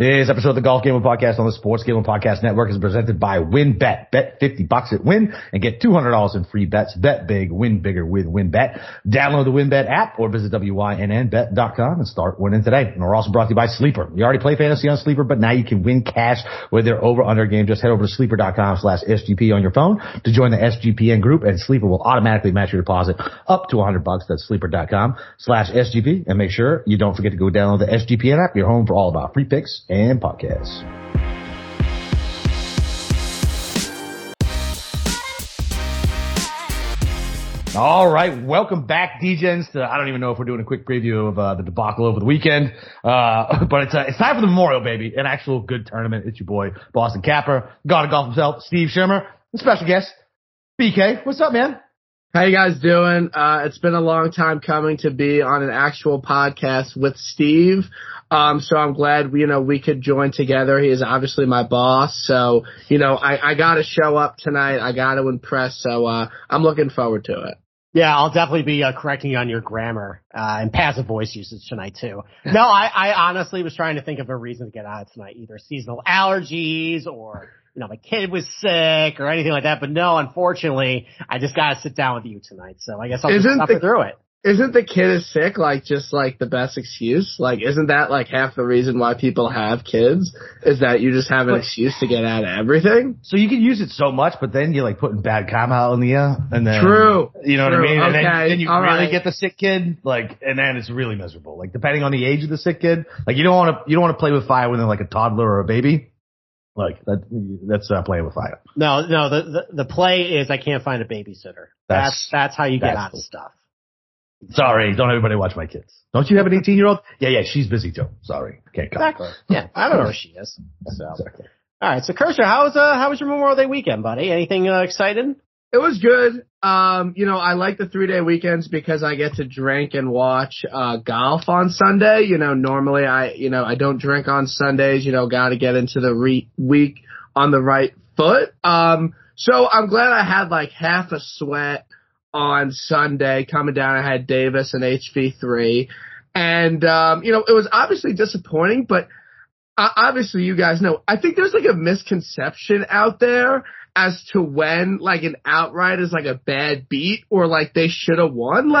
This episode of the Golf Gambling Podcast on the Sports Gambling Podcast Network is presented by WynnBET. Bet $50 at Wynn and get $200 in free bets. Bet big, win bigger with WynnBET. Download the WynnBET app or visit WynnBET.com and start winning today. And we're also brought to you by Sleeper. You already play fantasy on Sleeper, but now you can win cash with their over-under game. Just head over to sleeper.com/SGP on your phone to join the SGPN group, and Sleeper will automatically match your deposit up to $100. That's sleeper.com/SGP. And make sure you don't forget to go download the SGPN app. You're home for all of our free picks and podcasts. All right, welcome back, DGens. I don't even know if we're doing a quick preview of the debacle over the weekend, but it's time for the Memorial, baby, an actual good tournament. It's your boy Boston Capper, God of Golf himself, Steve Schirmer, and special guest BK. What's up, man? How you guys doing? It's been a long time coming to be on an actual podcast with Steve. So I'm glad, we could join together. He is obviously my boss. So, I gotta show up tonight. I gotta impress. So, I'm looking forward to it. Yeah, I'll definitely be correcting you on your grammar, and passive voice usage tonight too. No, I honestly was trying to think of a reason to get out tonight, either seasonal allergies or, my kid was sick or anything like that. But no, unfortunately, I just gotta sit down with you tonight. So I guess I'll just suffer through it. Isn't the kid is sick, just the best excuse? Isn't that, half the reason why people have kids is that you just have an excuse to get out of everything? So you can use it so much, but then you're, putting bad karma out in the air. And then, true. You know what I mean? Okay. And then you get the sick kid, and then it's really miserable. Depending on the age of the sick kid, you don't want to play with fire when they're, a toddler or a baby. That's not playing with fire. No, the play is I can't find a babysitter. That's how you get out of stuff. Sorry, don't everybody watch my kids. Don't you have an 18-year-old? Yeah, she's busy too. Sorry, can't come. Exactly. Yeah, I don't know where she is. So. Exactly. All right, so Kershaw, how was your Memorial Day weekend, buddy? Anything exciting? It was good. I like the 3-day weekends because I get to drink and watch golf on Sunday. Normally I don't drink on Sundays. Got to get into the week on the right foot. So I'm glad I had half a sweat on Sunday coming down. I had Davis and HV3, and it was obviously disappointing, but obviously you guys know, I think there's a misconception out there as to when an outright is a bad beat or they should have won.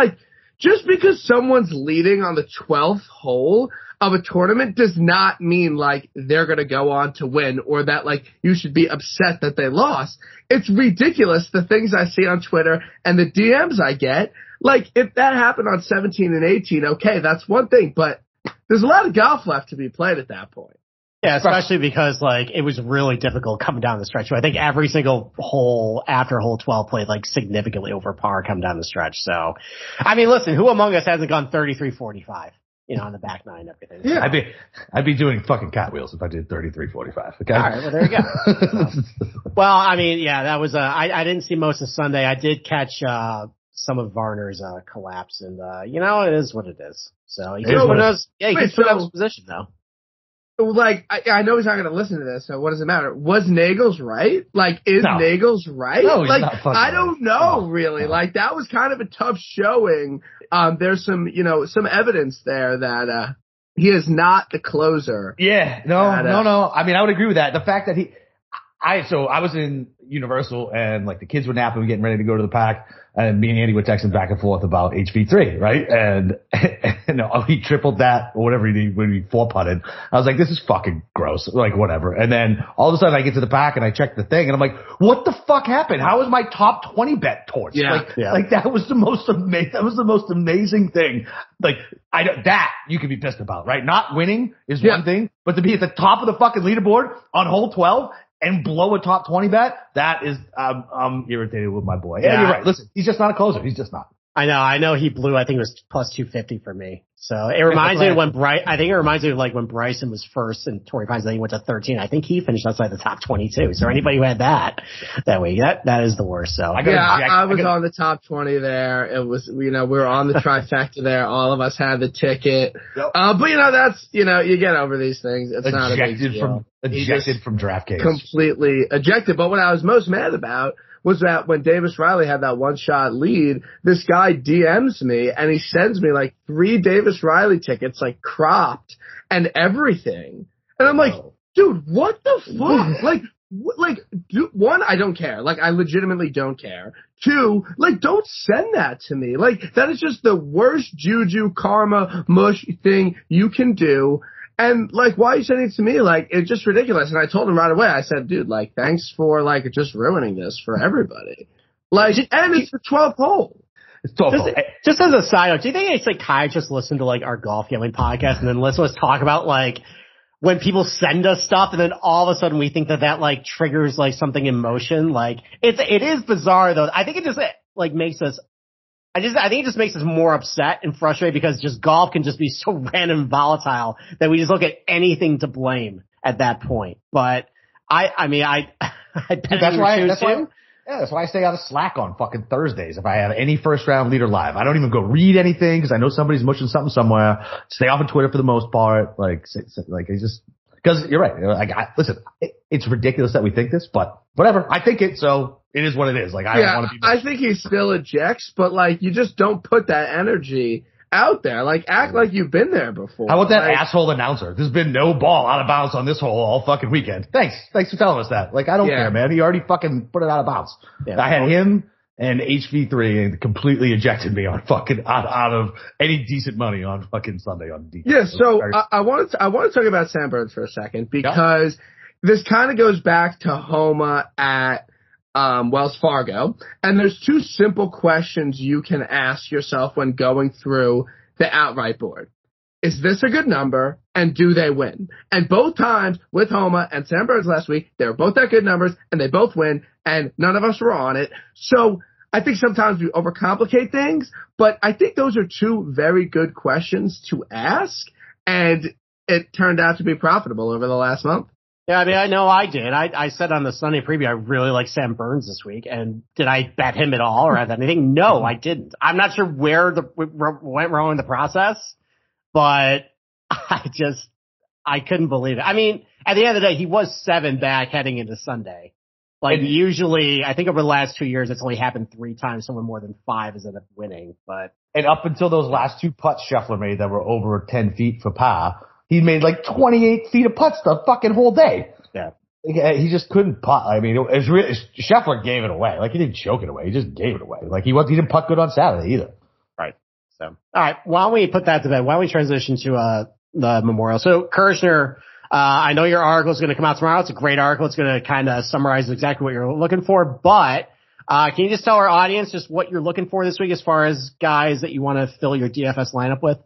Just because someone's leading on the 12th hole of a tournament does not mean they're going to go on to win or that you should be upset that they lost. It's ridiculous, the things I see on Twitter and the DMs I get. If that happened on 17 and 18, okay, that's one thing, but there's a lot of golf left to be played at that point. Yeah, especially because it was really difficult coming down the stretch. I think every single hole after hole 12 played significantly over par come down the stretch. So, listen, who among us hasn't gone 33-45? On the back nine and everything. Yeah, so. I'd be doing fucking cartwheels if I did 33-45. Okay. All right, well there you go. That was I didn't see most of Sunday. I did catch some of Varner's collapse, and it is what it is. So he gets put out of his position though. I know he's not going to listen to this, so what does it matter? Was Nagels right? Is no. Nagels right? No, he's not fucking I don't know, really. No. That was kind of a tough showing. There's some evidence there that he is not the closer. Yeah, no. I would agree with that. The fact that I was in Universal, and the kids were napping, getting ready to go to the pack, and me and Andy were texting back and forth about HV3, right? And he tripled that or whatever he did when he four putted. I was like, this is fucking gross, whatever. And then all of a sudden I get to the pack and I check the thing and I'm like, what the fuck happened? How was my top 20 bet torched? Yeah, that was the most amazing thing. That you could be pissed about, right? Not winning is one thing, but to be at the top of the fucking leaderboard on hole 12 and blow a top 20 bet, that is, I'm irritated with my boy. Yeah, you're right. Listen, he's just not a closer. He's just not. I know he blew, I think it was plus 250 for me. So it reminds me of when when Bryson was first and Torrey Pines, then he went to 13. I think he finished outside the top 22. So anybody who had that way, that is the worst. So I was on the top 20 there. It was, we were on the trifecta there. All of us had the ticket. Yep. That's, you get over these things. It's not a big deal. Ejected from DraftKings. Completely ejected. But what I was most mad about was that when Davis Riley had that one-shot lead, this guy DMs me, and he sends me, 3 Davis Riley tickets, cropped and everything. And I'm like, dude, what the fuck? One, I don't care. Like, I legitimately don't care. Two, like, don't send that to me. Like, that is just the worst juju, karma, mush thing you can do. And, like, why are you sending it to me? Like, it's just ridiculous. And I told him right away, I said, dude, like, thanks for, like, just ruining this for everybody. Like, and it's the 12th hole. It's 12th hole. Just as a side note, do you think it's, like, Kai just listened to, like, our golf gambling podcast and then listen to us talk about, like, when people send us stuff and then all of a sudden we think that that, like, triggers, like, something in motion? Like, it is bizarre, though. I think it just, like, makes us... I think it just makes us more upset and frustrated because just golf can just be so random and volatile that we just look at anything to blame at that point. But that's why I stay out of Slack on fucking Thursdays. If I have any first round leader live, I don't even go read anything because I know somebody's mushing something somewhere. Stay off of Twitter for the most part. Like it's just because you're right. Like, it's ridiculous that we think this, but whatever. I think it. So. It is what it is. Like, I don't want to be. I think he still ejects, but like, you just don't put that energy out there. Like, act like you've been there before. How about that asshole announcer? There's been no ball out of bounds on this hole all fucking weekend. Thanks for telling us that. Like, I don't care, man. He already fucking put it out of bounds. Yeah, I had him and HV3 and completely ejected me on fucking out of any decent money on fucking Sunday on defense. Yeah. So I want to talk about Sam Burns for a second because this kind of goes back to Homa at Wells Fargo, and there's two simple questions you can ask yourself when going through the outright board. Is this a good number, and do they win? And both times with Homa and Sam Burns last week, they were both at good numbers, and they both win, and none of us were on it. So I think sometimes we overcomplicate things, but I think those are two very good questions to ask, and it turned out to be profitable over the last month. Yeah, I mean, I know I did. I said on the Sunday preview, I really like Sam Burns this week. And did I bet him at all or at anything? No, I didn't. I'm not sure where went wrong in the process, but I couldn't believe it. I mean, at the end of the day, he was 7 back heading into Sunday. Like, usually, I think over the last 2 years, it's only happened 3 times. Someone more than 5 has ended up winning, but. And up until those last 2 putts Scheffler made that were over 10 feet for par, he made like 28 feet of putts the fucking whole day. Yeah. He just couldn't putt. I mean, it was really, Scheffler gave it away. Like, he didn't choke it away. He just gave it away. Like, he didn't putt good on Saturday either. Right. So, all right. Why don't we put that to bed? Why don't we transition to, the Memorial? So, Kirshner, I know your article is going to come out tomorrow. It's a great article. It's going to kind of summarize exactly what you're looking for. But, can you just tell our audience just what you're looking for this week as far as guys that you want to fill your DFS lineup with?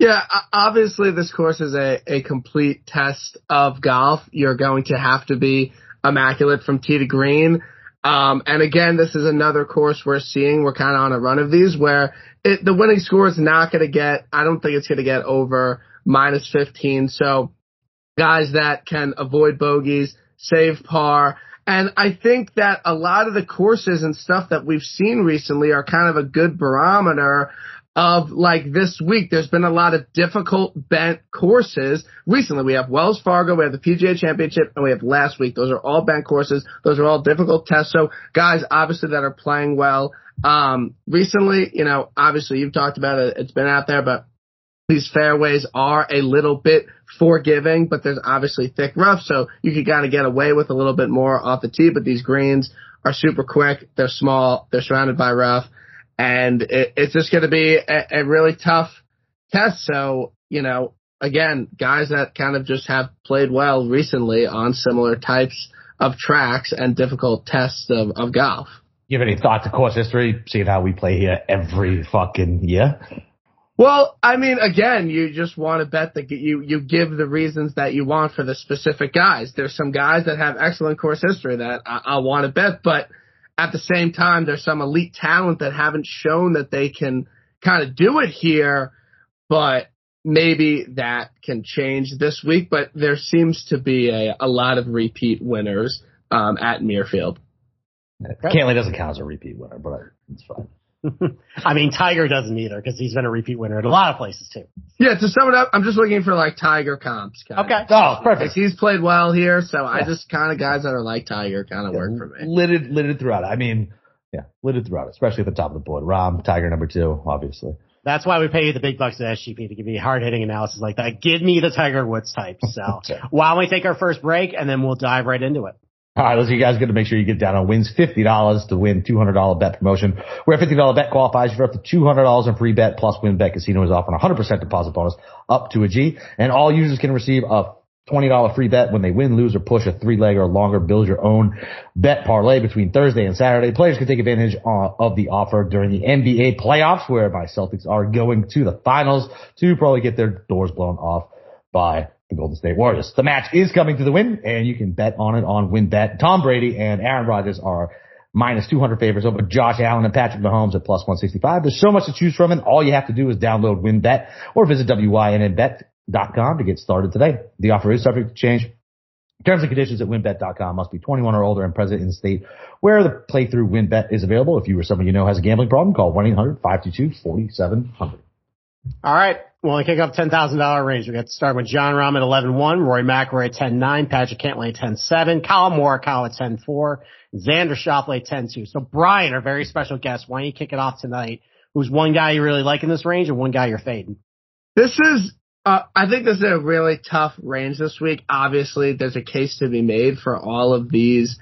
Yeah, obviously this course is a complete test of golf. You're going to have to be immaculate from tee to green. And again, this is another course we're kind of on a run of these where the winning score is not going to get, I don't think it's going to get over minus 15. So guys that can avoid bogeys, save par. And I think that a lot of the courses and stuff that we've seen recently are kind of a good barometer of, like, this week. There's been a lot of difficult bent courses. Recently, we have Wells Fargo, we have the PGA Championship, and we have last week. Those are all bent courses. Those are all difficult tests. So, guys, obviously, that are playing well. Recently, you know, obviously, you've talked about it. It's been out there, but these fairways are a little bit forgiving, but there's obviously thick rough, so you can kind of get away with a little bit more off the tee, but these greens are super quick. They're small. They're surrounded by rough. And it's just going to be a really tough test. So, you know, again, guys that kind of just have played well recently on similar types of tracks and difficult tests of golf. You have any thoughts of course history, seeing how we play here every fucking year? Well, I mean, again, you just want to bet that you give the reasons that you want for the specific guys. There's some guys that have excellent course history that I want to bet, but at the same time, there's some elite talent that haven't shown that they can kind of do it here, but maybe that can change this week. But there seems to be a lot of repeat winners at Muirfield. Cantley doesn't count as a repeat winner, but it's fine. I mean, Tiger doesn't either because he's been a repeat winner at a lot of places too. Yeah, to sum it up, I'm just looking for like Tiger comps. Okay. Oh, perfect. He's played well here, so I just kind of guys that are like Tiger kind of work for me. Littered throughout. I mean, littered throughout, especially at the top of the board. Rom, Tiger number 2, obviously. That's why we pay you the big bucks at SGP, to give you hard-hitting analysis like that. Give me the Tiger Woods type. So why don't we take our first break, and then we'll dive right into it. All right, listen, you guys got to make sure you get down on Wynn's $50 to win $200 bet promotion, where a $50 bet qualifies you for up to $200 in free bet, plus WynnBET Casino is offering 100% deposit bonus up to a G, and all users can receive a $20 free bet when they win, lose, or push a three-leg or longer. Build your own bet parlay between Thursday and Saturday. Players can take advantage of the offer during the NBA playoffs, where my Celtics are going to the finals to probably get their doors blown off by the Golden State Warriors. The match is coming to the win, and you can bet on it on WynnBET. Tom Brady and Aaron Rodgers are -200 favorites over Josh Allen and Patrick Mahomes at +165. There's so much to choose from, and all you have to do is download WynnBET or visit WynnBET.com to get started today. The offer is subject to change. Terms and conditions at WynnBET.com. Must be 21 or older and present in the state where the playthrough WynnBET is available. If you or someone you know has a gambling problem, call 1-800-522-4700. All right. Well, we kick off $10,000 range. We got to start with John Rahm at 11-1, Rory McIlroy at 10-9, Patrick Cantlay at 10-7, Colin Morikawa at 10-4, Xander Schauffele at 10-2. So Brian, our very special guest, why don't you kick it off tonight? Who's one guy you really like in this range and one guy you're fading? I think this is a really tough range this week. Obviously, there's a case to be made for all of these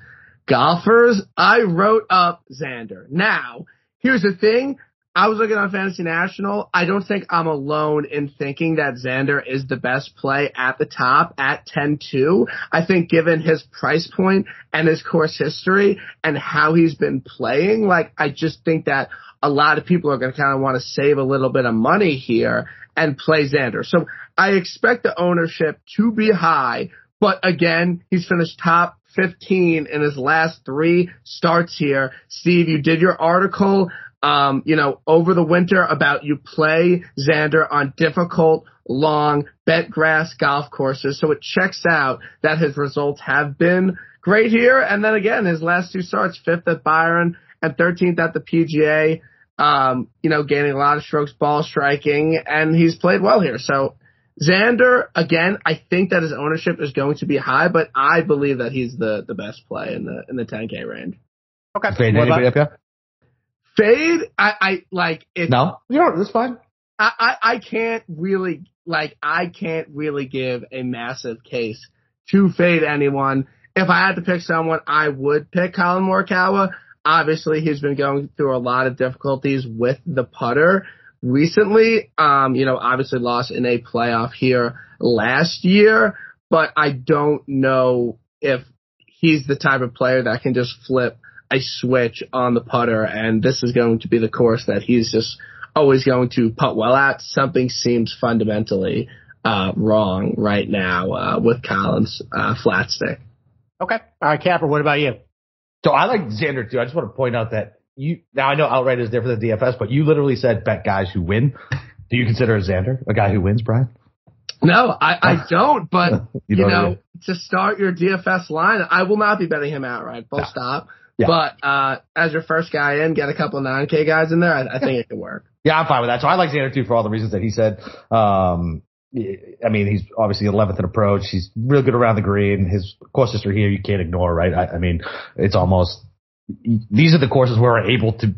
golfers. I wrote up Xander. Now, here's the thing. I was looking on Fantasy National. I don't think I'm alone in thinking that Xander is the best play at the top at 10-2. I think given his price point and his course history and how he's been playing, like, I just think that a lot of people are going to kind of want to save a little bit of money here and play Xander. So I expect the ownership to be high, but again, he's finished top 15 in his last three starts here. Steve, you did your article, over the winter about you play Xander on difficult, long, bent grass golf courses. So it checks out that his results have been great here. And then again, his last two starts, 5th at Byron and 13th at the PGA, gaining a lot of strokes, ball striking, and he's played well here. So Xander, again, I think that his ownership is going to be high, but I believe that he's the best play in the 10K range. Okay. Fade anybody up here? Fade? I like it. No, you know, it's fine. I can't really give a massive case to fade anyone. If I had to pick someone, I would pick Colin Morikawa. Obviously, he's been going through a lot of difficulties with the putter recently. Obviously lost in a playoff here last year, but I don't know if he's the type of player that can just flip a switch on the putter, and this is going to be the course that he's just always going to putt well at. Something seems fundamentally wrong right now with Colin's flat stick. Okay. All right, Capper, what about you? So I like Xander too. I just want to point out that now I know outright is different than DFS, but you literally said bet guys who win. Do you consider Xander a guy who wins, Brian? No, I don't, but you know, to start your DFS line, I will not be betting him outright. Full stop. Yeah. But as your first guy in, get a couple of 9K guys in there. I think it could work. Yeah, I'm fine with that. So I like Xander too for all the reasons that he said. I mean, he's obviously 11th in approach. He's real good around the green. His course history here you can't ignore, right? I mean, it's almost – these are the courses where we're able to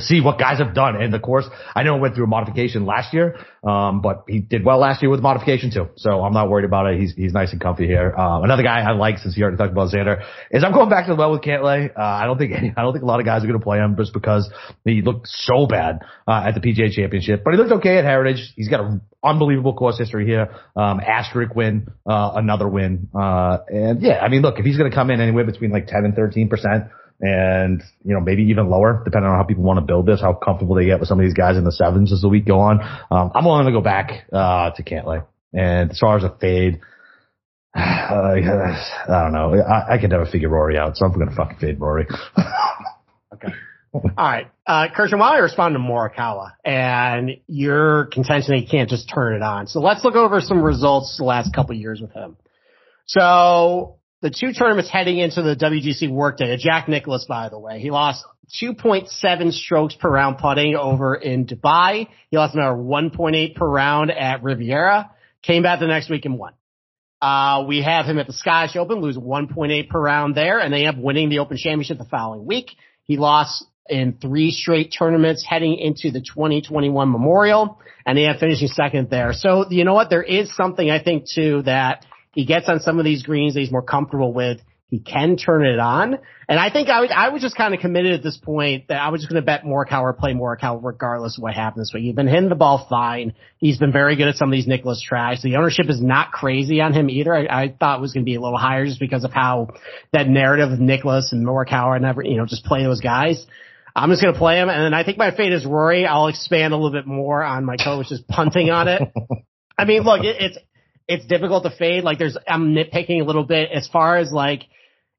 see what guys have done. And the course, I know it went through a modification last year, but he did well last year with modification too. So I'm not worried about it. He's nice and comfy here. Another guy I like, since you already talked about Xander, is I'm going back to the well with Cantlay. I don't think a lot of guys are going to play him just because he looked so bad at the PGA Championship. But he looked okay at Heritage. He's got a unbelievable course history here. Asterisk win, another win. And yeah, I mean, look, if he's going to come in anywhere between like 10 and 13% and, maybe even lower, depending on how people want to build this, how comfortable they get with some of these guys in the sevens as the week go on. I'm willing to go back, to Cantlay. And as far as a fade, I don't know. I could never figure Rory out, so I'm going to fucking fade Rory. Okay. All right. Kershaw, while I respond to Morikawa and your contention that he can't just turn it on. So let's look over some results the last couple of years with him. So the two tournaments heading into the WGC workday, Jack Nicklaus, by the way, he lost 2.7 strokes per round putting over in Dubai. He lost another 1.8 per round at Riviera, came back the next week and won. We have him at the Scottish Open, lose 1.8 per round there, and they end up winning the Open Championship the following week. He lost in three straight tournaments heading into the 2021 Memorial, and he had finishing second there. So, you know what? There is something, I think, too, that he gets on some of these greens that he's more comfortable with. He can turn it on. And I think I was just kind of committed at this point that I was just going to bet Morikawa or play Morikawa regardless of what happens this week. He's been hitting the ball fine. He's been very good at some of these Nicholas tries. The ownership is not crazy on him either. I thought it was going to be a little higher just because of how that narrative of Nicholas and Morikawa and every, you know, just play those guys. I'm just going to play him. And then I think my fate is Rory. I'll expand a little bit more on my coach's punting on it. I mean, look, it's difficult to fade. Like I'm nitpicking a little bit as far as like,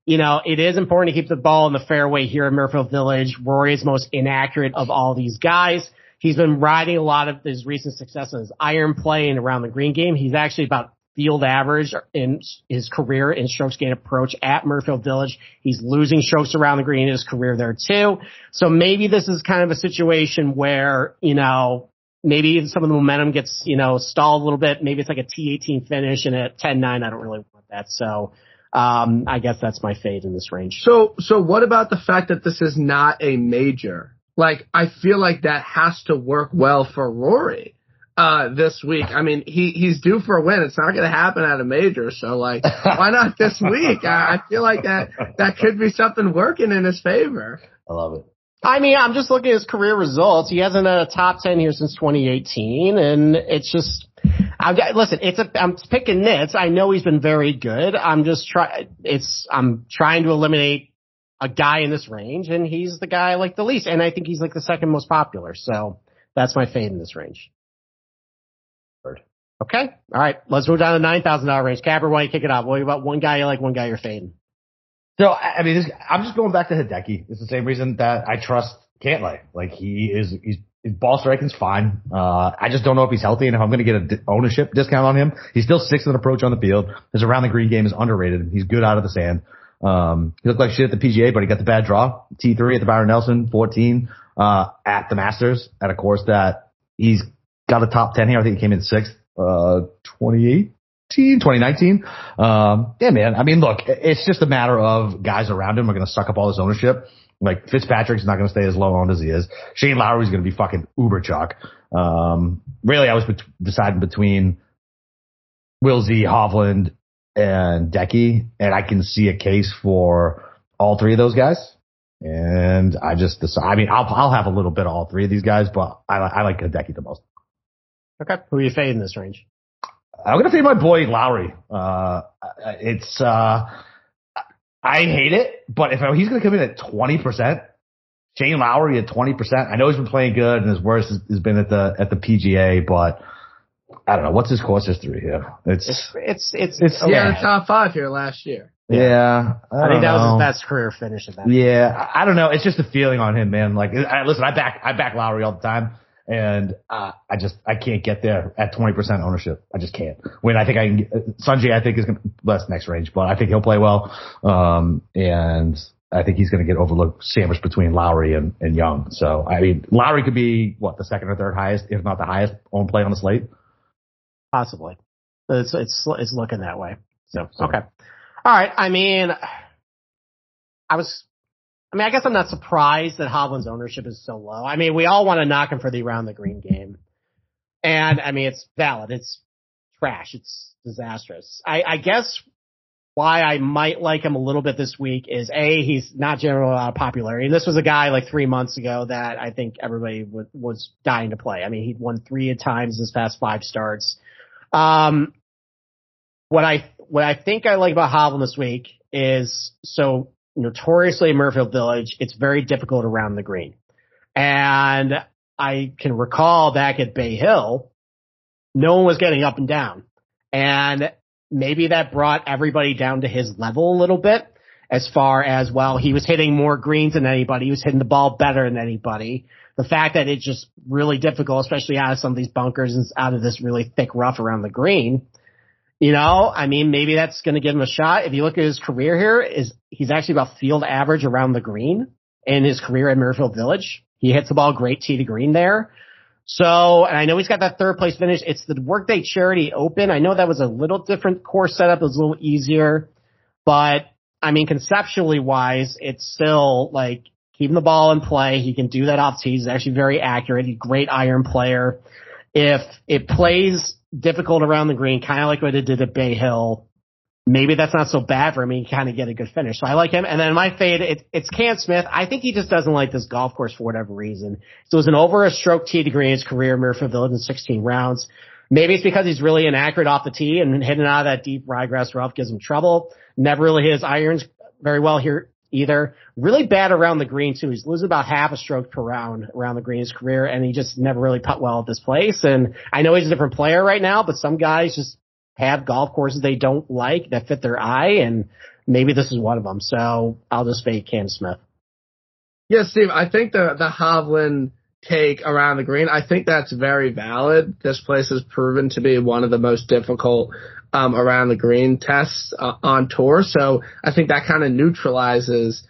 you know, it is important to keep the ball in the fairway here in Muirfield Village. Rory is most inaccurate of all these guys. He's been riding a lot of his recent success on his iron play and around the green game. He's actually about field average in his career in strokes gained approach at Muirfield Village. He's losing strokes around the green in his career there too. So maybe this is kind of a situation where, you know, maybe some of the momentum gets, you know, stalled a little bit. Maybe it's like a T18 finish and at 10-9, I don't really want that. So, I guess that's my fade in this range. So what about the fact that this is not a major? Like, I feel like that has to work well for Rory, this week. I mean, he's due for a win. It's not going to happen at a major. So like, why not this week? I feel like that could be something working in his favor. I love it. I mean, I'm just looking at his career results. He hasn't had a top 10 here since 2018, and it's just, I'm picking nits. I know he's been very good. I'm trying to eliminate a guy in this range, and he's the guy I like the least, and I think he's like the second most popular. So that's my fade in this range. Okay. All right. Let's move down to the $9,000 range. Capper, why don't you kick it off? What about one guy you like, one guy you're fading? So, I mean, I'm just going back to Hideki. It's the same reason that I trust Cantlay. Like, his ball striking's fine. I just don't know if he's healthy and if I'm going to get an ownership discount on him. He's still sixth in approach on the field. His around the green game is underrated. He's good out of the sand. He looked like shit at the PGA, but he got the bad draw. T3 at the Byron Nelson, 14, at the Masters at a course that he's got a top 10 here. I think he came in sixth, 28. 2019. Yeah, man. I mean, look, it's just a matter of guys around him are going to suck up all this ownership. Like Fitzpatrick's not going to stay as low owned as he is. Shane Lowry's going to be fucking uber chalk. Really, I was deciding between Will Z, Hovland, and Decky, and I can see a case for all three of those guys. And I just decide. I mean, I'll have a little bit of all three of these guys, but I like Decky the most. Okay, who are you fading this range? I'm going to fade my boy Lowry. I hate it, but if he's going to come in at 20%, Shane Lowry at 20%. I know he's been playing good and his worst has been at the PGA, but I don't know. What's his course history here? It's the top five here last year. Yeah. I think that was his best career finish at that. Yeah. I don't know. It's just the feeling on him, man. Like, listen, I back Lowry all the time. And I can't get there at 20% ownership. I just can't. When I think I can get Sungjae, I think is going to less next range, but I think he'll play well. And I think he's going to get overlooked, sandwiched between Lowry and Young. So I mean, Lowry could be the second or third highest, if not the highest owned play on the slate. Possibly. It's looking that way. So okay. All right. I mean, I guess I'm not surprised that Hovland's ownership is so low. I mean, we all want to knock him for the around the green game. And, I mean, it's valid. It's trash. It's disastrous. I guess why I might like him a little bit this week is, A, he's not generally a lot of popularity. This was a guy like 3 months ago that I think everybody was dying to play. I mean, he'd won 3 times his past 5 starts. What I think I like about Hovland this week is so – notoriously in Muirfield Village, it's very difficult around the green. And I can recall back at Bay Hill, no one was getting up and down. And maybe that brought everybody down to his level a little bit as far as, well, he was hitting more greens than anybody. He was hitting the ball better than anybody. The fact that it's just really difficult, especially out of some of these bunkers and out of this really thick rough around the green. You know, I mean, maybe that's going to give him a shot. If you look at his career here, he's actually about field average around the green in his career at Muirfield Village. He hits the ball great tee to green there. So, and I know he's got that third place finish. It's the Workday Charity Open. I know that was a little different course setup. It was a little easier, but I mean, conceptually wise, it's still like keeping the ball in play. He can do that off tee. He's actually very accurate. He's a great iron player. If it plays difficult around the green, kind of like what it did at Bay Hill, maybe that's not so bad for him. He can kind of get a good finish. So I like him. And then my fade, it's Cam Smith. I think he just doesn't like this golf course for whatever reason. So it was an over a stroke tee degree in his career, Muirfield Village in 16 rounds. Maybe it's because he's really inaccurate off the tee and hitting out of that deep ryegrass rough gives him trouble. Never really hit his irons very well here either. Really bad around the green too. He's losing about half a stroke per round around the green in his career, and he just never really putt well at this place. And I know he's a different player right now, but some guys just have golf courses they don't like that fit their eye, and maybe this is one of them. So I'll just fade Cam Smith. Yes, Steve, I think the Hovland take around the green, I think that's very valid. This place has proven to be one of the most difficult around the green tests on tour, so I think that kind of neutralizes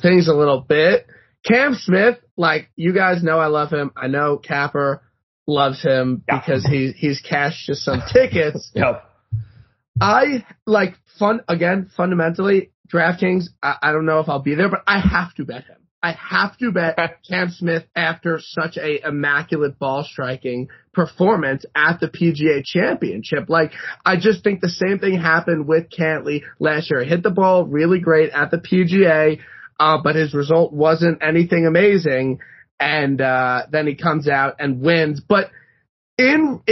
things a little bit. Cam Smith, like, you guys know I love him. I know Capper loves him because he's cashed just some tickets. Yep. I like fundamentally DraftKings. I don't know if I'll be there, but I have to bet him. I have to bet Cam Smith after such a immaculate ball striking performance at the PGA Championship. Like, I just think the same thing happened with Cantley last year. He hit the ball really great at the PGA, but his result wasn't anything amazing. And then he comes out and wins. But in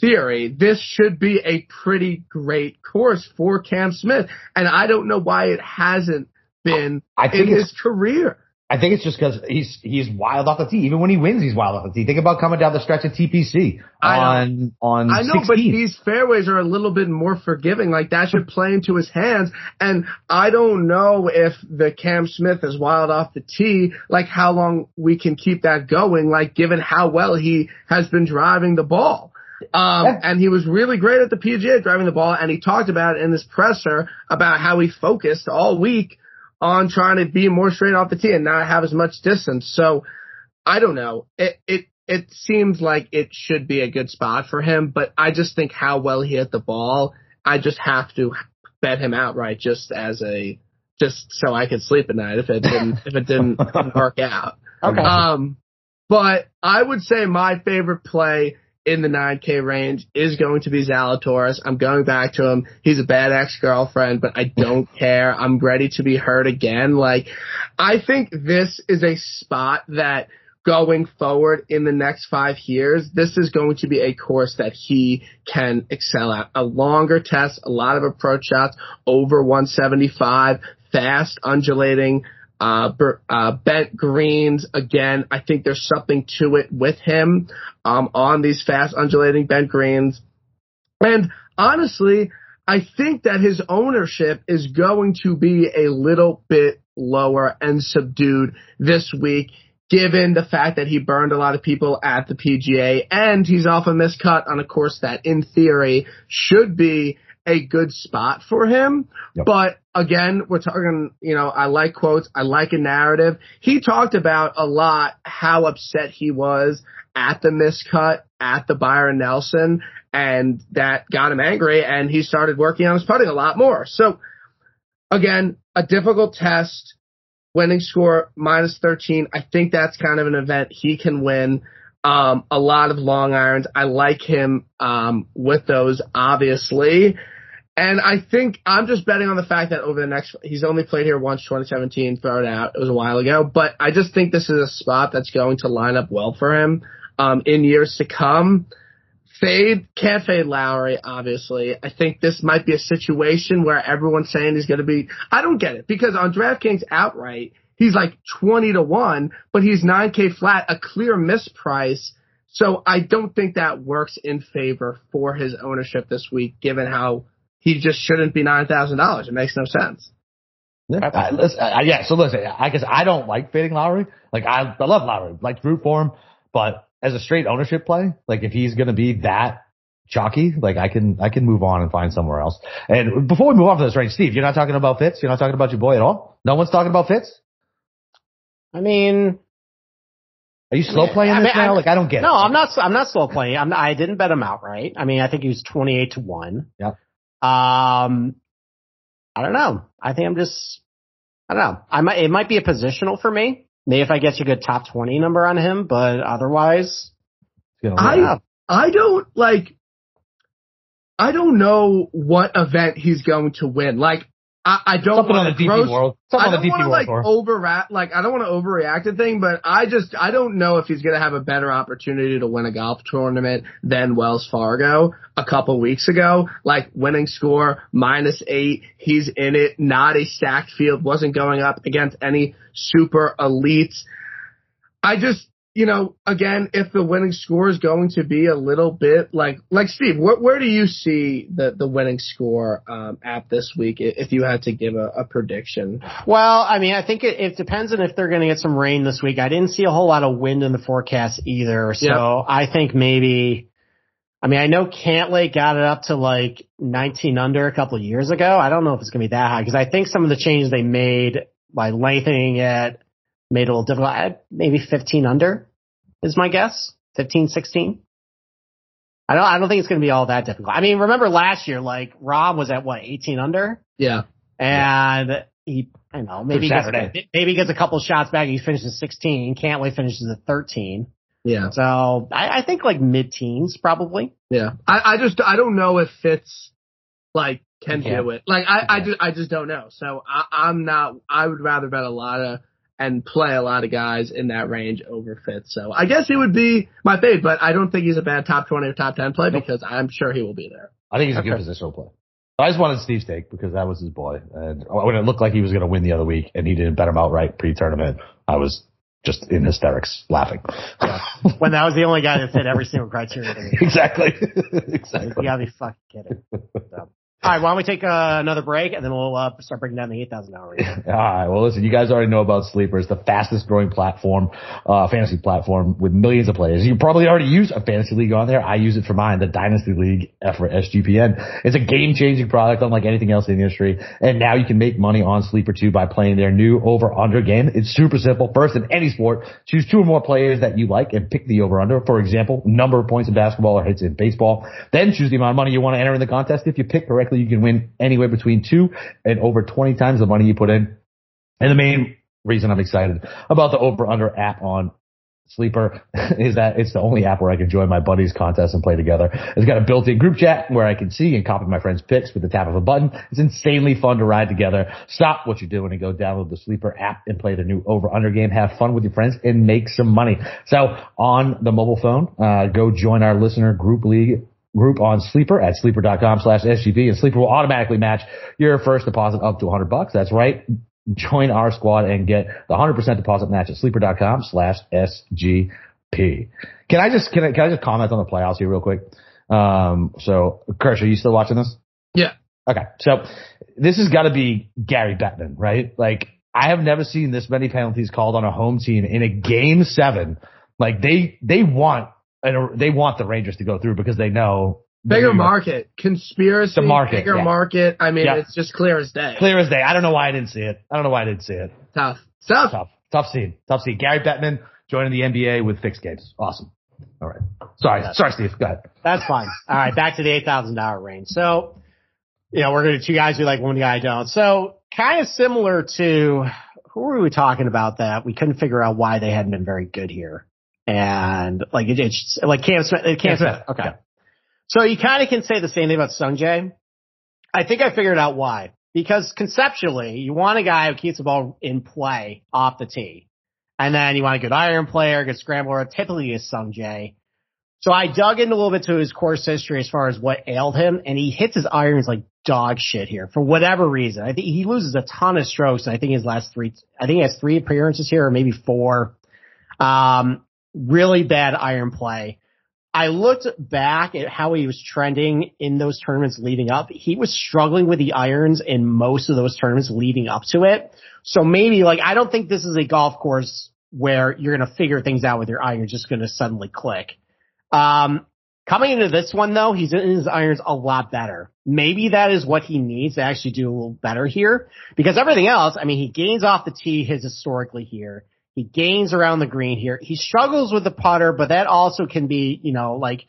theory, this should be a pretty great course for Cam Smith. And I don't know why it hasn't been in his career. I think it's just because he's wild off the tee. Even when he wins, he's wild off the tee. Think about coming down the stretch at TPC on 16. I know, but these fairways are a little bit more forgiving. Like, that should play into his hands. And I don't know if the Cam Smith is wild off the tee, like, how long we can keep that going, like, given how well he has been driving the ball. And he was really great at the PGA driving the ball, and he talked about it in his presser about how he focused all week on trying to be more straight off the tee and not have as much distance. So I don't know. It seems like it should be a good spot for him, but I just think how well he hit the ball, I just have to bet him outright just so I could sleep at night if it didn't work out. Okay. But I would say my favorite play in the 9K range is going to be Zalatoris. I'm going back to him. He's a bad ex-girlfriend, but I don't care. I'm ready to be hurt again. Like, I think this is a spot that going forward in the next 5 years, this is going to be a course that he can excel at. A longer test, a lot of approach shots, over 175, fast, undulating, bent greens. Again, I think there's something to it with him on these fast undulating bent greens. And honestly, I think that his ownership is going to be a little bit lower and subdued this week, given the fact that he burned a lot of people at the PGA and he's off a missed cut on a course that in theory should be a good spot for him. Yep. But again, we're talking, you know, I like quotes. I like a narrative. He talked about a lot how upset he was at the miscut, at the Byron Nelson, and that got him angry, and he started working on his putting a lot more. So again, a difficult test, winning score -13. I think that's kind of an event he can win. A lot of long irons. I like him with those, obviously. And I think I'm just betting on the fact that over the next – he's only played here once, 2017, thrown out. It was a while ago. But I just think this is a spot that's going to line up well for him in years to come. Can't fade Lowry, obviously. I think this might be a situation where everyone's saying he's going to be – I don't get it, because on DraftKings outright – he's like 20-1, but he's 9K flat, a clear misprice. So I don't think that works in favor for his ownership this week, given how he just shouldn't be $9,000. It makes no sense. So listen, I guess I don't like fading Lowry. Like, I love Lowry, like, root for him, but as a straight ownership play, like, if he's going to be that chalky, like, I can move on and find somewhere else. And before we move on from this, right, Steve, you're not talking about Fitz. You're not talking about your boy at all. No one's talking about Fitz. I mean, are you slow playing this now? Like, I don't get it. No, I'm not slow playing. I didn't bet him outright. I mean, I think he was 28-1. Yeah. I don't know. I think it might be a positional for me. Maybe if I get you a good top 20 number on him, but otherwise, I don't know what event he's going to win. Like, I don't want to overreact to thing, but I don't know if he's going to have a better opportunity to win a golf tournament than Wells Fargo a couple weeks ago. Like, winning score -8, he's in it, not a stacked field, wasn't going up against any super elites. I just, you know, again, if the winning score is going to be a little bit like Steve, where do you see the winning score at this week if you had to give a prediction? Well, I mean, I think it depends on if they're going to get some rain this week. I didn't see a whole lot of wind in the forecast either. So yep. I think maybe, I mean, I know Cantlay got it up to like 19 under a couple of years ago. I don't know if it's going to be that high because I think some of the changes they made by lengthening it made it a little difficult. Maybe 15 under is my guess. 15, 16. I don't think it's going to be all that difficult. I mean, remember last year, like, Rob was at what, 18 under? Yeah. And he, I don't know, maybe he gets a couple shots back and he finishes 16. Cantlay finishes at 13. Yeah. So I think like mid-teens probably. Yeah. I don't know if Fitz, like, can do it. Like, I just don't know. So I would rather bet a lot of, and play a lot of guys in that range over Fitz. So I guess he would be my fave, but I don't think he's a bad top 20 or top 10 play because I'm sure he will be there. I think he's a good positional play. I just wanted Steve's take because that was his boy. And when it looked like he was going to win the other week and he didn't bet him outright pre-tournament, I was just in hysterics laughing. Yeah. When that was the only guy that fit every single criteria. Exactly. You got to be fucking kidding. So. All right, why don't we take another break, and then we'll start breaking down the 8,000 hour rate. All right, well, listen, you guys already know about Sleeper. It's the fastest-growing platform, fantasy platform with millions of players. You probably already use a fantasy league on there. I use it for mine, the Dynasty League for SGPN. It's a game-changing product unlike anything else in the industry, and now you can make money on Sleeper, too, by playing their new over-under game. It's super simple. First, in any sport, choose two or more players that you like and pick the over-under. For example, number of points in basketball or hits in baseball. Then choose the amount of money you want to enter in the contest. If you pick correctly, you can win anywhere between 2 and over 20 times the money you put in. And the main reason I'm excited about the over-under app on Sleeper is that it's the only app where I can join my buddies' contests and play together. It's got a built-in group chat where I can see and copy my friends' picks with the tap of a button. It's insanely fun to ride together. Stop what you're doing and go download the Sleeper app and play the new over-under game. Have fun with your friends and make some money. So on the mobile phone, go join our listener group on Sleeper at sleeper.com/SGP, and Sleeper will automatically match your first deposit up to $100. That's right. Join our squad and get the 100% deposit match at sleeper.com/SGP. Can I just comment on the playoffs here real quick? So Kirsch, are you still watching this? Yeah. Okay. So this has got to be Gary Bettman, right? Like, I have never seen this many penalties called on a home team in a Game 7. Like, they want the Rangers to go through because they know bigger market conspiracy. The market, bigger market. I mean, it's just clear as day. Clear as day. I don't know why I didn't see it. Tough scene. Gary Bettman joining the NBA with fixed games. Awesome. All right. Sorry, Steve. Go ahead. That's fine. All right. Back to the $8,000 range. So, you know, we're going to two guys who like one guy don't. So kind of similar to who were we talking about that we couldn't figure out why they hadn't been very good here. And like it's like Cam Smith. Okay. Yeah. So you kind of can say the same thing about Sungjae. I think I figured out why. Because conceptually, you want a guy who keeps the ball in play off the tee. And then you want a good iron player, good scrambler, typically is Sungjae. So I dug in a little bit to his course history as far as what ailed him, and he hits his irons like dog shit here for whatever reason. I think he loses a ton of strokes. I think he has 3 appearances here, or maybe 4. Really bad iron play. I looked back at how he was trending in those tournaments leading up. He was struggling with the irons in most of those tournaments leading up to it. So maybe, like, I don't think this is a golf course where you're going to figure things out with your iron. You're just going to suddenly click. Coming into this one, though, he's in his irons a lot better. Maybe that is what he needs to actually do a little better here, because everything else, I mean, he gains off the tee historically here. He gains around the green here. He struggles with the putter, but that also can be, you know, like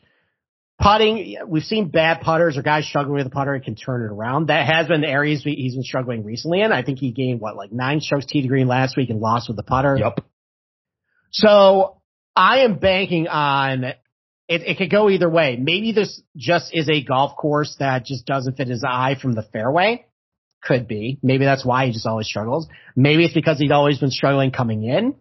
putting. We've seen bad putters or guys struggling with the putter and can turn it around. That has been the areas he's been struggling recently in. I think he gained, 9 strokes tee to green last week and lost with the putter. Yep. So I am banking on it could go either way. Maybe this just is a golf course that just doesn't fit his eye from the fairway. Could be. Maybe that's why he just always struggles. Maybe it's because he'd always been struggling coming in.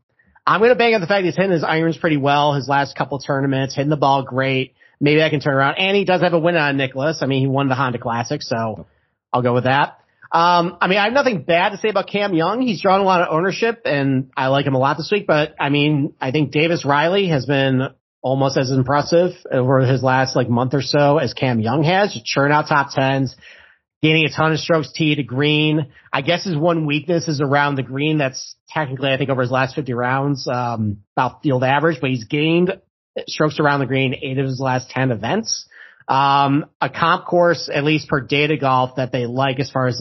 I'm going to bank on the fact he's hitting his irons pretty well his last couple tournaments, hitting the ball great. Maybe I can turn around. And he does have a win on Nicholas. I mean, he won the Honda Classic, so I'll go with that. I mean, I have nothing bad to say about Cam Young. He's drawn a lot of ownership, and I like him a lot this week. But, I mean, I think Davis Riley has been almost as impressive over his last, month or so as Cam Young has. Just churn out top tens, gaining a ton of strokes tee to green. I guess his one weakness is around the green. That's technically, I think, over his last 50 rounds, about field average. But he's gained strokes around the green 8 of his last 10 events. A comp course, at least per Data Golf, that they like as far as,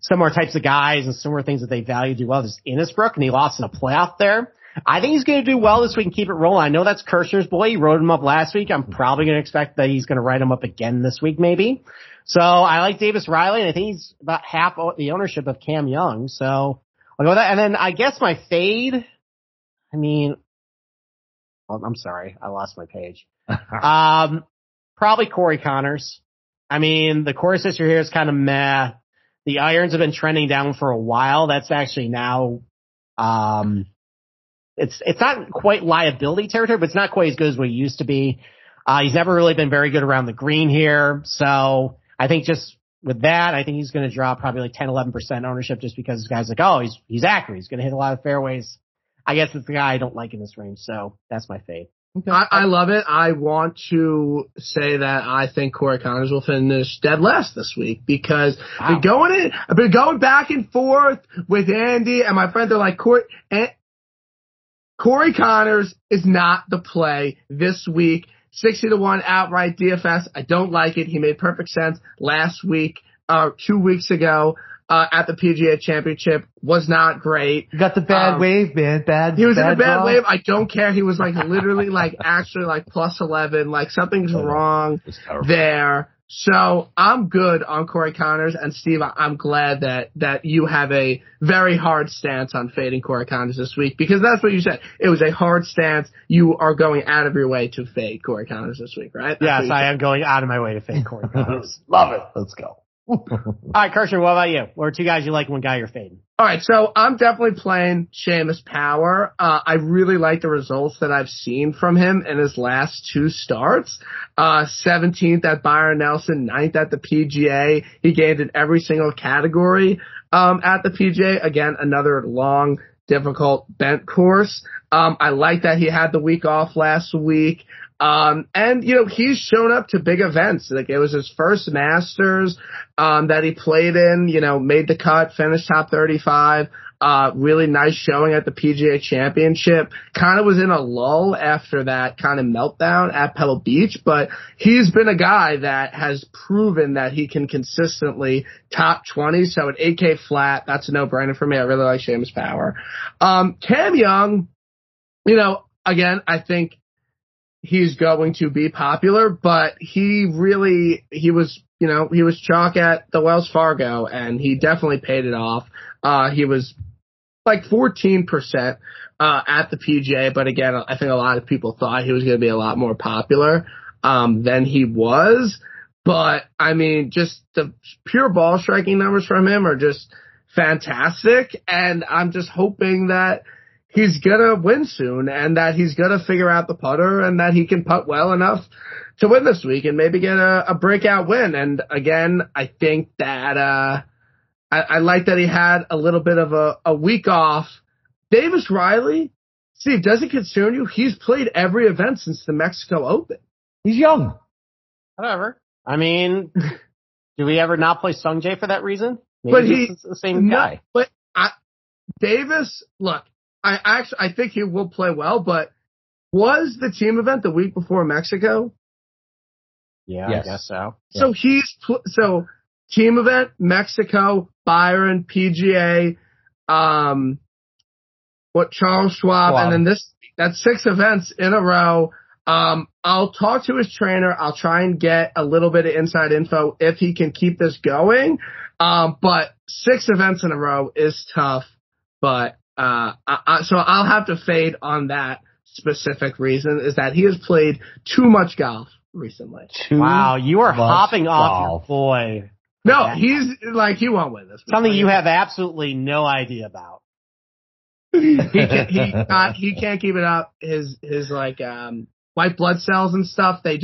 similar types of guys and similar things that they value do well is Innisbrook, and he lost in a playoff there. I think he's going to do well this week and keep it rolling. I know that's Kirshner's boy. He rode him up last week. I'm probably going to expect that he's going to ride him up again this week maybe. So I like Davis Riley, and I think he's about half the ownership of Cam Young. So I'll go with that. And then I guess my fade, I'm sorry. I lost my page. Probably Corey Conners. I mean, the course history here is kind of meh. The irons have been trending down for a while. That's actually now it's not quite liability territory, but it's not quite as good as what it used to be. He's never really been very good around the green here. So I think just with that, I think he's going to drop probably 10-11% ownership just because this guy's he's accurate. He's going to hit a lot of fairways. I guess it's the guy I don't like in this range, so that's my fade. Okay. I love it. I want to say that I think Corey Conners will finish dead last this week because I've been going back and forth with Andy and my friend. They're like, Corey Conners is not the play this week. 60-1 outright DFS. I don't like it. He made perfect sense last week, 2 weeks ago. At the PGA Championship was not great. You got the bad wave, man. He was in a bad wave. I don't care. He was literally plus 11. Something's wrong there. So I'm good on Corey Conners. And Steve, I'm glad that you have a very hard stance on fading Corey Conners this week because that's what you said. It was a hard stance. You are going out of your way to fade Corey Conners this week, right? Yes, I am going out of my way to fade Corey Conners. Love it. Let's go. All right, Kirshner, what about you? What are two guys you like and one guy you're fading? All right, so I'm definitely playing Seamus Power. I really like the results that I've seen from him in his last two starts. 17th at Byron Nelson, 9th at the PGA. He gained in every single category at the PGA. Again, another long, difficult bent course. I like that he had the week off last week. And he's shown up to big events. It was his first Masters, that he played in, made the cut, finished top 35, really nice showing at the PGA Championship. Kind of was in a lull after that kind of meltdown at Pebble Beach, but he's been a guy that has proven that he can consistently top 20. So at 8K flat, that's a no-brainer for me. I really like Seamus Power. Cam Young, again, I think he's going to be popular, but he was chalk at the Wells Fargo, and he definitely paid it off. He was 14%, at the PGA, but again, I think a lot of people thought he was going to be a lot more popular, than he was. But I mean, just the pure ball striking numbers from him are just fantastic. And I'm just hoping that he's gonna win soon and that he's gonna figure out the putter and that he can putt well enough to win this week and maybe get a breakout win. And again, I think that, I like that he had a little bit of a week off. Davis Riley, Steve, does it concern you? He's played every event since the Mexico Open. He's young. Whatever. I mean, do we ever not play Sungjae for that reason? Maybe but he's the same guy. But Davis, look. I think he will play well, but was the team event the week before Mexico? Yeah, yes. I guess so. Yeah. So team event, Mexico, Byron, PGA, Charles Schwab, and then that's 6 events in a row. I'll talk to his trainer. I'll try and get a little bit of inside info if he can keep this going. But 6 events in a row is tough, but So I'll have to fade on that specific reason, is that he has played too much golf recently. Wow, you are hopping off your boy. No, he's like, he won't win this. Something you have absolutely no idea about. He can't keep it up. His like white blood cells and stuff, they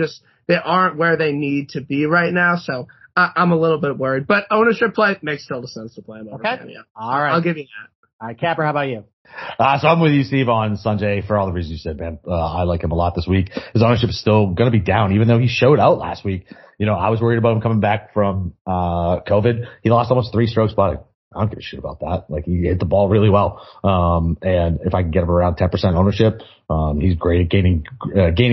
aren't where they need to be right now. So I'm a little bit worried, but ownership play makes total sense to play him over Cam Young. All right, I'll give you that. All right, Capper, how about you? So I'm with you, Steve, on Sungjae for all the reasons you said, man. I like him a lot this week. His ownership is still going to be down, even though he showed out last week. You know, I was worried about him coming back from COVID. He lost almost 3 strokes putting. I don't give a shit about that. Like, he hit the ball really well. And if I can get him around 10% ownership, he's great at gaining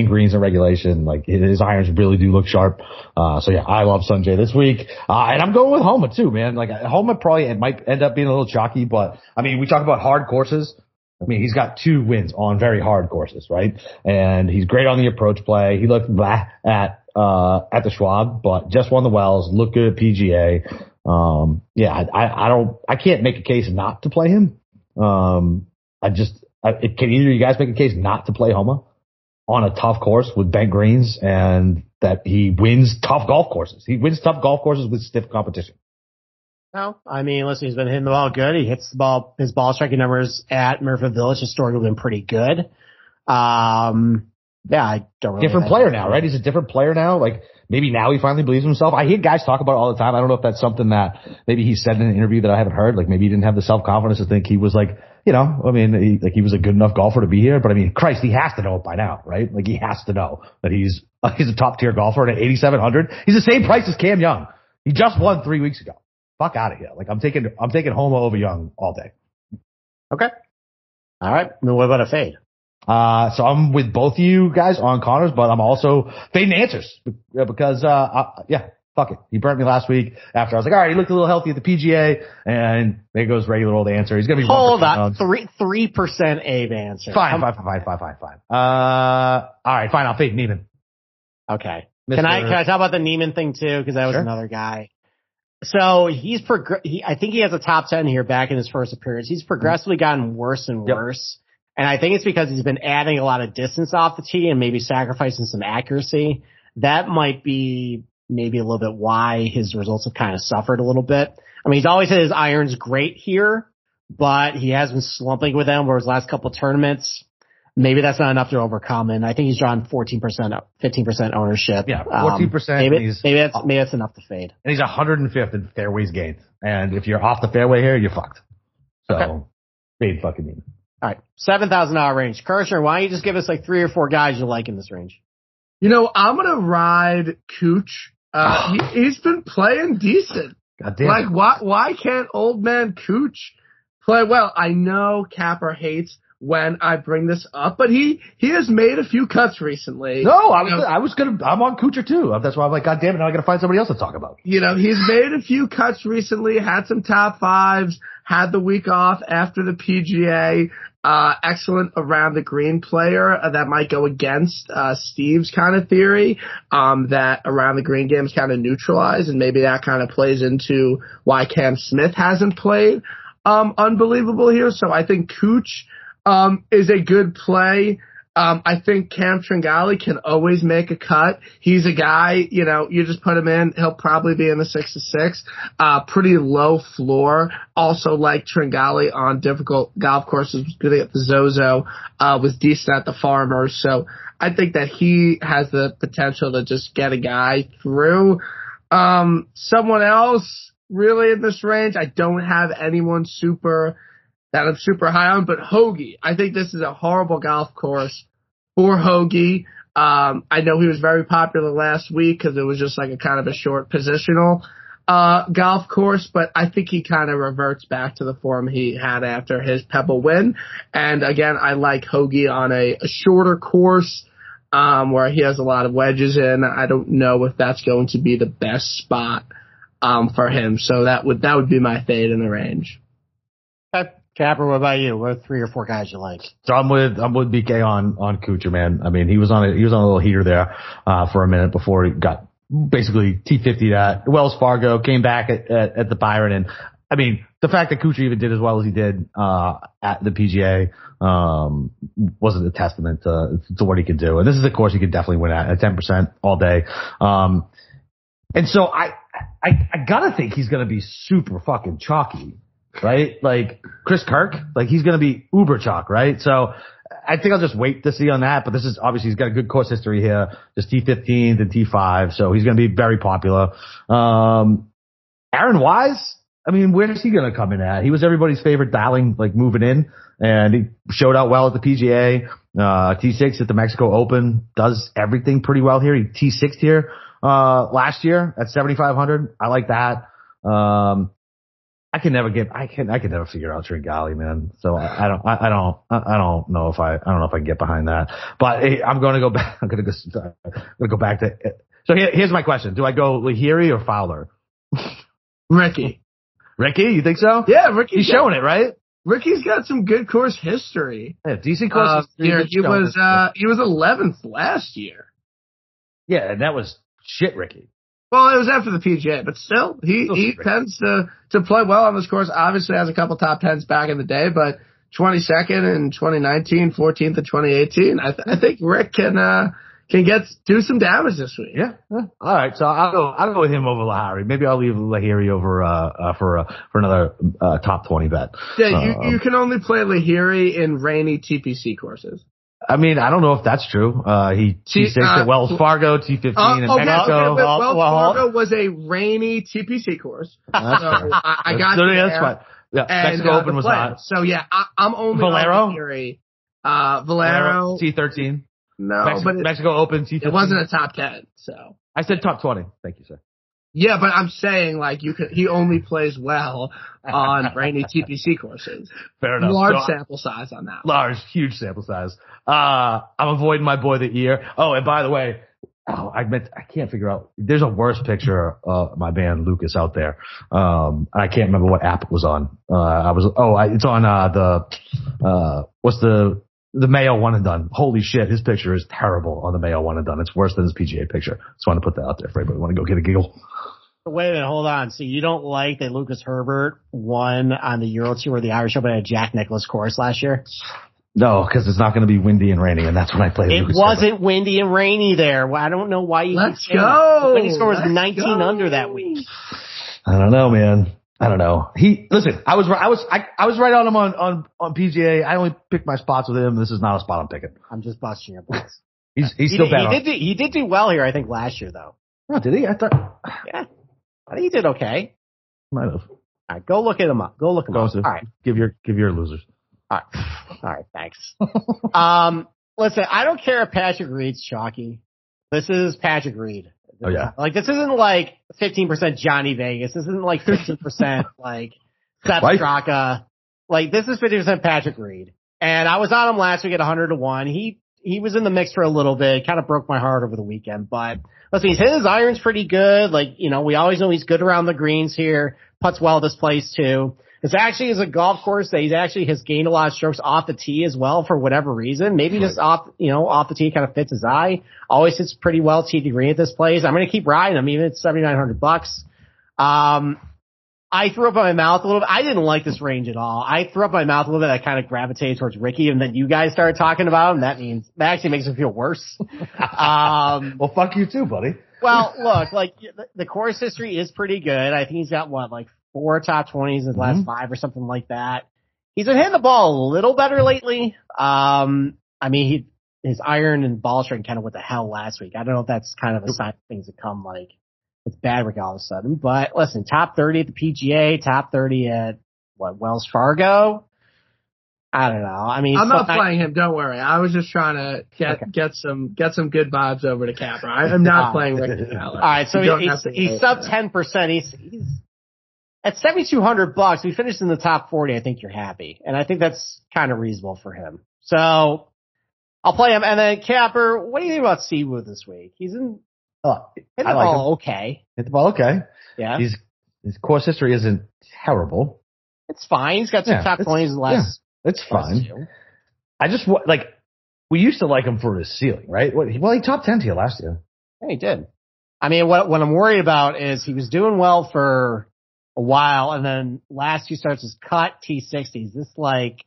greens in regulation. Like, his irons really do look sharp. So yeah, I love Sungjae this week. And I'm going with Homa too, man. Like, Homa probably, it might end up being a little chalky, but I mean, we talk about hard courses. I mean, he's got 2 wins on very hard courses, right? And he's great on the approach play. He looked blah at the Schwab, but just won the Wells, looked good at PGA. I can't make a case not to play him. Can either of you guys make a case not to play Homa on a tough course with bent greens, and that he wins tough golf courses? He wins tough golf courses with stiff competition. No, I mean, listen, he's been hitting the ball good. He hits the ball, his ball striking numbers at Muirfield Village historically been pretty good. Yeah, I don't really. Different player now, right? He's a different player now. Like, maybe now he finally believes in himself. I hear guys talk about it all the time. I don't know if that's something that maybe he said in an interview that I haven't heard. Like, maybe he didn't have the self-confidence to think he was like, you know, I mean, he was a good enough golfer to be here. But I mean, Christ, he has to know it by now, right? Like, he has to know that he's a top tier golfer, and at 8,700. He's the same price as Cam Young. He just won 3 weeks ago. Fuck out of here. Like, I'm taking Homa over Young all day. Okay. All right. Then what about a fade? So I'm with both you guys on Conners, but I'm also fading answers because, fuck it. He burnt me last week after I was like, all right, he looked a little healthy at the PGA, and there goes regular old answer. He's going to be hold on. 3% Abe answer. Fine. All right, fine. I'll fade Neiman. Okay. Can I talk about the Neiman thing too? Cause that was another guy. So I think he has a top 10 here back in his first appearance. He's progressively gotten worse and worse. Yep. And I think it's because he's been adding a lot of distance off the tee and maybe sacrificing some accuracy. That might be maybe a little bit why his results have kind of suffered a little bit. I mean, he's always had his irons great here, but he has been slumping with them over his last couple of tournaments. Maybe that's not enough to overcome. And I think he's drawn 14%, 15% ownership. Yeah, 14%. Maybe that's enough to fade. And he's 105th in fairways gained. And if you're off the fairway here, you're fucked. So, fade fucking me. All right, $7,000 range. Kershaw, why don't you just give us like 3 or 4 guys you like in this range? You know, I'm going to ride Cooch. He's been playing decent. God damn. Like, why can't old man Cooch play well? I know Capper hates when I bring this up, but he has made a few cuts recently. No, I'm on Kuchar too. That's why I'm like, God damn it, now I gotta find somebody else to talk about. You know, he's made a few cuts recently, had some top fives, had the week off after the PGA, excellent around the green player. That might go against, Steve's kind of theory, that around the green game is kind of neutralized, and maybe that kind of plays into why Cam Smith hasn't played, unbelievable here. So I think Kuch is a good play. I think Cam Tringali can always make a cut. He's a guy, you know, you just put him in, he'll probably be in the 6-6. Pretty low floor. Also like Tringali on difficult golf courses, was good at the Zozo, was decent at the Farmers. So I think that he has the potential to just get a guy through. Someone else really in this range, I don't have anyone that I'm super high on, but Hoagie. I think this is a horrible golf course for Hoagie. I know he was very popular last week because it was just like a kind of a short positional golf course, but I think he kind of reverts back to the form he had after his Pebble win. And again, I like Hoagie on a shorter course where he has a lot of wedges in. I don't know if that's going to be the best spot for him. So that would be my fade in the range. Okay. Capper, what about you? What are 3 or 4 guys you like? So I'm with BK on Kuchar, man. I mean, he was on a little heater there, for a minute before he got basically T50'd at Wells Fargo, came back at the Byron, and I mean, the fact that Kuchar even did as well as he did at the PGA was a testament to what he could do. And this is a course he could definitely win at 10% all day. And so I gotta think he's gonna be super fucking chalky, right? Like Chris Kirk, like he's gonna be uber chalk, right? So I think I'll just wait to see on that. But this is obviously he's got a good course history here, just T15 and T5, so he's gonna be very popular. Aaron Wise, I mean, where is he going to come in at? He was everybody's favorite darling, like moving in, and he showed out well at the PGA, T6 at the Mexico Open, does everything pretty well here. He T6'd here, last year at 7,500. I like that. I can never figure out Tringali, man. So I don't know if I can get behind that, but hey, I'm going to go back to it. So here's my question. Do I go Lahiri or Fowler? Ricky, you think so? Yeah, Ricky. He's showing it, right? Ricky's got some good course history. Yeah, decent course history. Yeah, he was 11th last year. Yeah, and that was shit, Ricky. Well, it was after the PGA, but still, he tends to play well on this course. Obviously, has a couple top tens back in the day, but 22nd in 2019, 14th in 2018. I think Rick can do some damage this week. Yeah. All right. So I'll go with him over Lahiri. Maybe I'll leave Lahiri over, for another, top 20 bet. Yeah. You can only play Lahiri in rainy TPC courses. I mean, I don't know if that's true. He T6 at Wells Fargo, T15 in Mexico. Wells Fargo was a rainy TPC course. I got it. Yeah. Mexico Open was not. So yeah, I'm only Valero. Valero. T13. No, but Mexico Open T15. It wasn't a top 10, so. I said top 20. Thank you, sir. Yeah, but I'm saying, like, he only plays well on rainy TPC courses. Fair enough. Large sample size on that. Large, huge sample size. I'm avoiding my boy the ear. Oh, and by the way, I can't figure out. There's a worse picture of my man Lucas out there. I can't remember what app it was on. It's on what's the Mayo one and done. Holy shit, his picture is terrible on the Mayo one and done. It's worse than his PGA picture. Just want to put that out there for everybody. Want to go get a giggle? Wait a minute, hold on. So you don't like that Lucas Herbert won on the Euro Tour or the Irish Open at a Jack Nicklaus course last year? No, because it's not going to be windy and rainy, and that's when I played Lucas Herbert. It wasn't windy and rainy there. Well, I don't know why you. Let's go. When he scores 19 under that week. I don't know, man. I don't know. I was right on him on PGA. I only picked my spots with him. This is not a spot I'm picking. I'm just busting your balls. He's still bad. He did do well here, I think, last year though. Oh, did he? I thought. Yeah, I think he did okay. Might have. All right, go look at him up. All right, give your losers. All right, thanks. Listen, I don't care if Patrick Reed's chalky. This is Patrick Reed. Oh, yeah. Like, this isn't like 15% Johnny Vegas. This isn't like 15% like Seth Straka. Like, this is 50% Patrick Reed. And I was on him last week at 100-1. He was in the mix for a little bit. Kind of broke my heart over the weekend. But listen, his iron's pretty good. Like, you know, we always know he's good around the greens here. Putts well this place too. This actually is a golf course that has gained a lot of strokes off the tee as well for whatever reason. Maybe just off the tee kind of fits his eye. Always hits pretty well tee to green at this place. I'm going to keep riding him even at $7,900. I threw up my mouth a little bit. I didn't like this range at all. I threw up my mouth a little bit. I kind of gravitated towards Ricky, and then you guys started talking about him. That actually makes me feel worse. Well, fuck you too, buddy. Well, look, like the course history is pretty good. I think he's got like 4 top 20s in the last 5 or something like that. He's been hitting the ball a little better lately. I mean, his iron and ball strength kind of went to hell last week. I don't know if that's kind of a sign of things that come like it's bad Rick all of a sudden. But listen, top 30 at the PGA, top 30 at Wells Fargo? I don't know. I mean, I'm not playing him. Don't worry. I was just trying to get some good vibes over to Capra. I'm not playing Rick. All right, so he's sub 10%. He's at $7,200, we finished in the top 40. I think you're happy. And I think that's kind of reasonable for him. So I'll play him. And then Capper, what do you think about Seawood this week? He's in, hit the ball okay. Hit the ball okay. Yeah. His course history isn't terrible. It's fine. He's got some top 20s in the last. Yeah, it's fine. Year. I just like, we used to like him for his ceiling, right? Well, he top 10 here last year. Yeah, he did. I mean, what I'm worried about is he was doing well for a while. And then last few starts was cut T60s. This like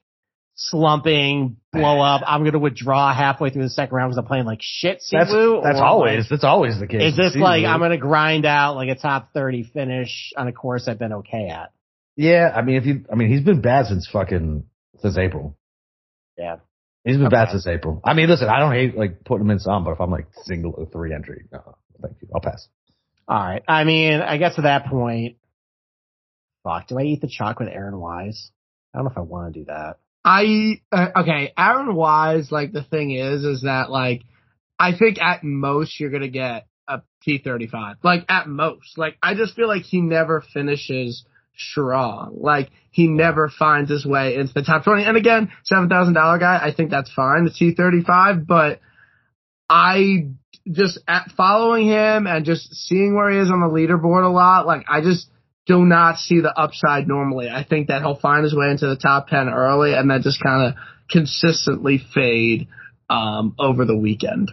slumping blow up. I'm going to withdraw halfway through the second round because I'm playing like shit. That's always the case. Is this like, I'm going to grind out like a top 30 finish on a course I've been okay at? Yeah. I mean, he's been bad since April. Yeah. He's been bad since April. I mean, listen, I don't hate like putting him in some, but if I'm like single 3 entry, no, thank you. I'll pass. All right. I mean, I guess at that point, fuck, do I eat the chalk with Aaron Wise? I don't know if I want to do that. Okay, Aaron Wise, like the thing is that like, I think at most you're going to get a T35. Like at most, like I just feel like he never finishes strong. Like he never finds his way into the top 20. And again, $7,000 guy, I think that's fine, the T35, but I just at following him and just seeing where he is on the leaderboard a lot, like I just do not see the upside normally. I think that he'll find his way into the top 10 early and then just kind of consistently fade over the weekend.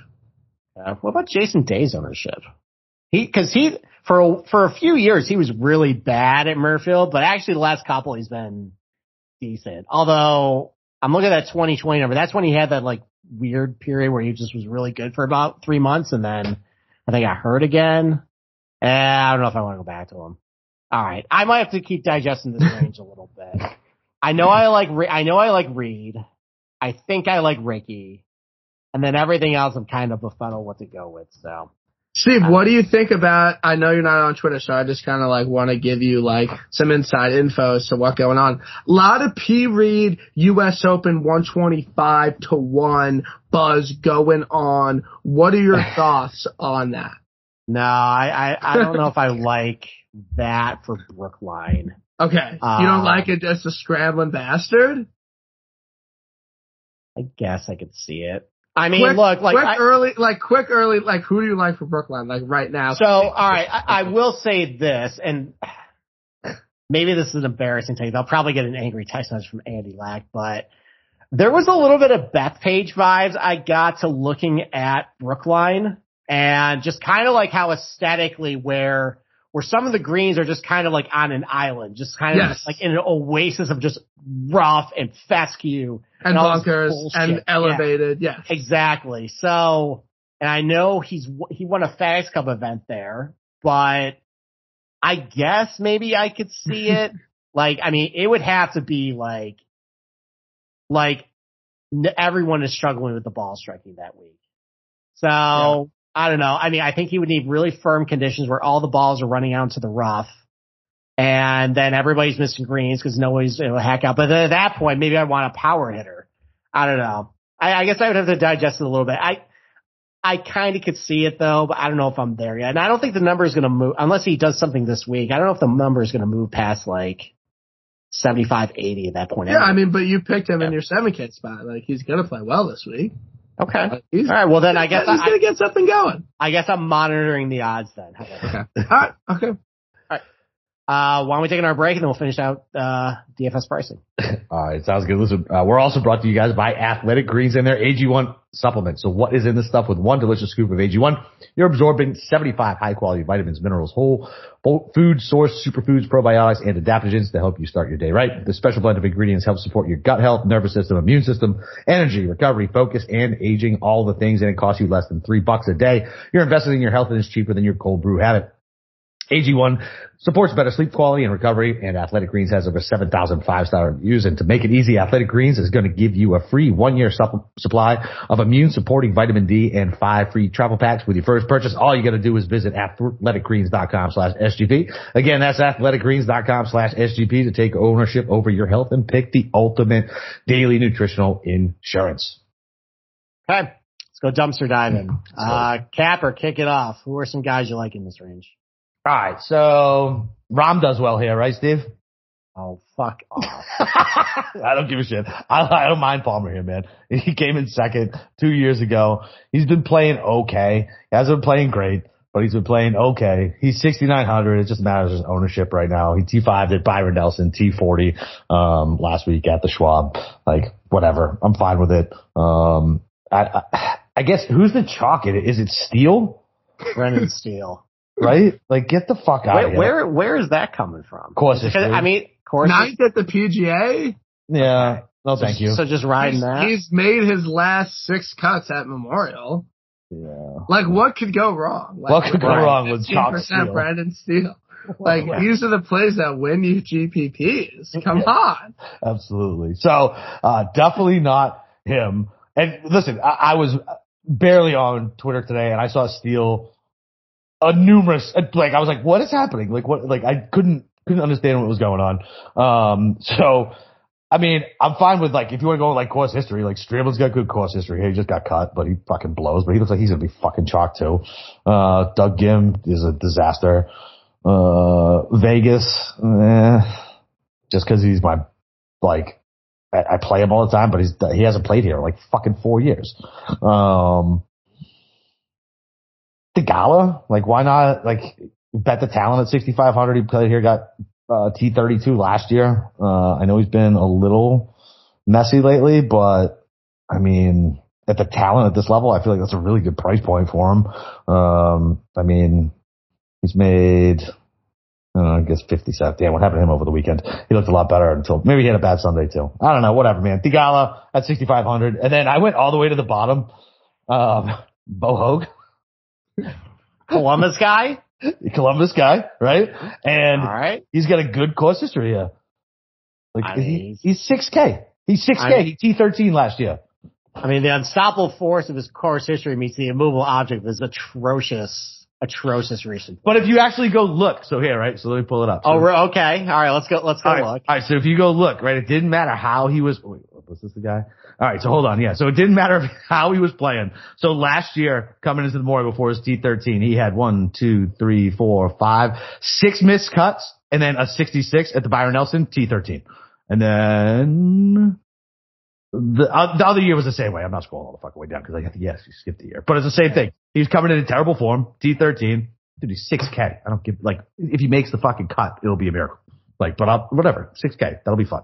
What about Jason Day's ownership? Because for a few years, he was really bad at Muirfield, but actually the last couple he's been decent. Although I'm looking at that 2020 number. That's when he had that like weird period where he just was really good for about 3 months, and then I think got hurt again. I don't know if I want to go back to him. All right, I might have to keep digesting this range a little bit. I know I like Reed. I think I like Ricky, and then everything else I'm kind of befuddled what to go with. So, Steve, what do you think about? I know you're not on Twitter, so I just kind of like want to give you like some inside info as to what's going on. A lot of P. Reed U.S. Open 125-1 buzz going on. What are your thoughts on that? No, I don't know if I like that for Brookline. Okay. You don't like it as a scrambling bastard? I guess I could see it. I mean, quick early, who do you like for Brookline? Like right now. So, all right. I will say this, and maybe this is an embarrassing take. I'll probably get an angry text message from Andy Lack, but there was a little bit of Bethpage vibes I got to looking at Brookline, and just kind of like how aesthetically where some of the greens are just kind of like on an island, just kind of like in an oasis of just rough and fescue. And bunkers and elevated. Yeah. Yes. Exactly. So, and I know he won a FedEx Cup event there, but I guess maybe I could see it. Like, I mean, it would have to be like everyone is struggling with the ball striking that week. So. Yeah. I don't know. I mean, I think he would need really firm conditions where all the balls are running out into the rough, and then everybody's missing greens because nobody's able to hack out. But then at that point, maybe I want a power hitter. I don't know. I guess I would have to digest it a little bit. I kind of could see it though, but I don't know if I'm there yet. And I don't think the number is going to move unless he does something this week. I don't know if the number is going to move past like 75, 80 at that point. Yeah, anyway. I mean, but you picked him in your 7K spot. Like he's going to play well this week. Okay. All right. Well, then I guess he's going to get something going. I guess I'm monitoring the odds then. Okay. All right. Okay. All right. Why don't we take our break, and then we'll finish out DFS pricing. All right. Sounds good. Listen, we're also brought to you guys by Athletic Greens and their AG1 supplement. So what is in this stuff? With one delicious scoop of AG1, you're absorbing 75 high-quality vitamins, minerals, whole food source, superfoods, probiotics, and adaptogens to help you start your day right. The special blend of ingredients helps support your gut health, nervous system, immune system, energy, recovery, focus, and aging, all the things, and it costs you less than $3 a day. You're investing in your health, and it's cheaper than your cold brew habit. AG1 supports better sleep quality and recovery, and Athletic Greens has over 7,000 five-star reviews. And to make it easy, Athletic Greens is going to give you a free one-year supply of immune-supporting vitamin D and 5 free travel packs with your first purchase. All you got to do is visit athleticgreens.com/SGP. Again, that's athleticgreens.com/SGP to take ownership over your health and pick the ultimate daily nutritional insurance. Okay, let's go dumpster diving. Capper, kick it off. Who are some guys you like in this range? All right, so Rom does well here, right, Steve? Oh, fuck off. I don't give a shit. I don't mind Palmer here, man. He came in second 2 years ago. He's been playing okay. He hasn't been playing great, but he's been playing okay. He's 6,900. It just matters his ownership right now. He T5'd at Byron Nelson, T40 last week at the Schwab. Like, whatever. I'm fine with it. I guess, who's the chalk in it? Is it Steele? Brennan Steele. Right? Like, get the fuck out of here. Where is that coming from? Courses. Because, I mean, courses. Ninth at the PGA? Yeah. Okay. No, thank you. So just riding that? He's made his last six cuts at Memorial. Yeah. Like, what could go wrong? Like, what could go wrong with top steel? Brandon Steele. Like, these are the plays that win you GPPs. Come on. Absolutely. So, definitely not him. And listen, I was barely on Twitter today and I saw Steele I was like, what is happening? Like, what, like, I couldn't understand what was going on. So, I mean, I'm fine with, like, if you want to go with, like, course history, like, Strable's got good course history. He just got cut, but he fucking blows. But he looks like he's going to be fucking chalk, too. Doug Gim is a disaster. Vegas, just because he's my, like, I play him all the time, but he hasn't played here in, like, fucking 4 years. The Gala, like, why not, like, bet the talent at 6,500. He played here, got T32 last year. I know he's been a little messy lately, but I mean, at the talent at this level, I feel like that's a really good price point for him. I mean, he's made, I guess 57. Yeah, what happened to him over the weekend? He looked a lot better until maybe he had a bad Sunday too. I don't know, whatever, man. Tigala at 6,500. And then I went all the way to the bottom. Bo Hogue. Columbus guy, right? And he's got a good course history here. Like, I mean, he's 6K. He's 6K. I mean, he T13 last year. I mean, the unstoppable force of his course history meets the immovable object of his atrocious recent. But if you actually go look, so here, right? So let me pull it up. So, oh, okay. All right, let's go look. All right, so if you go look, right, it didn't matter how he was. Wait, was this the guy? All right, so hold on. Yeah, so it didn't matter how he was playing. So last year, coming into the Memorial before his T13, he had 6 missed cuts, and then a 66 at the Byron Nelson T13. And then the other year was the same way. I'm not scrolling all the fucking way down because I got the you skipped the year. But it's the same thing. He was coming in a terrible form, T13. Dude, he's 6K. I don't give, like, if he makes the fucking cut, it'll be a miracle. Like, but whatever, 6K. That'll be fun.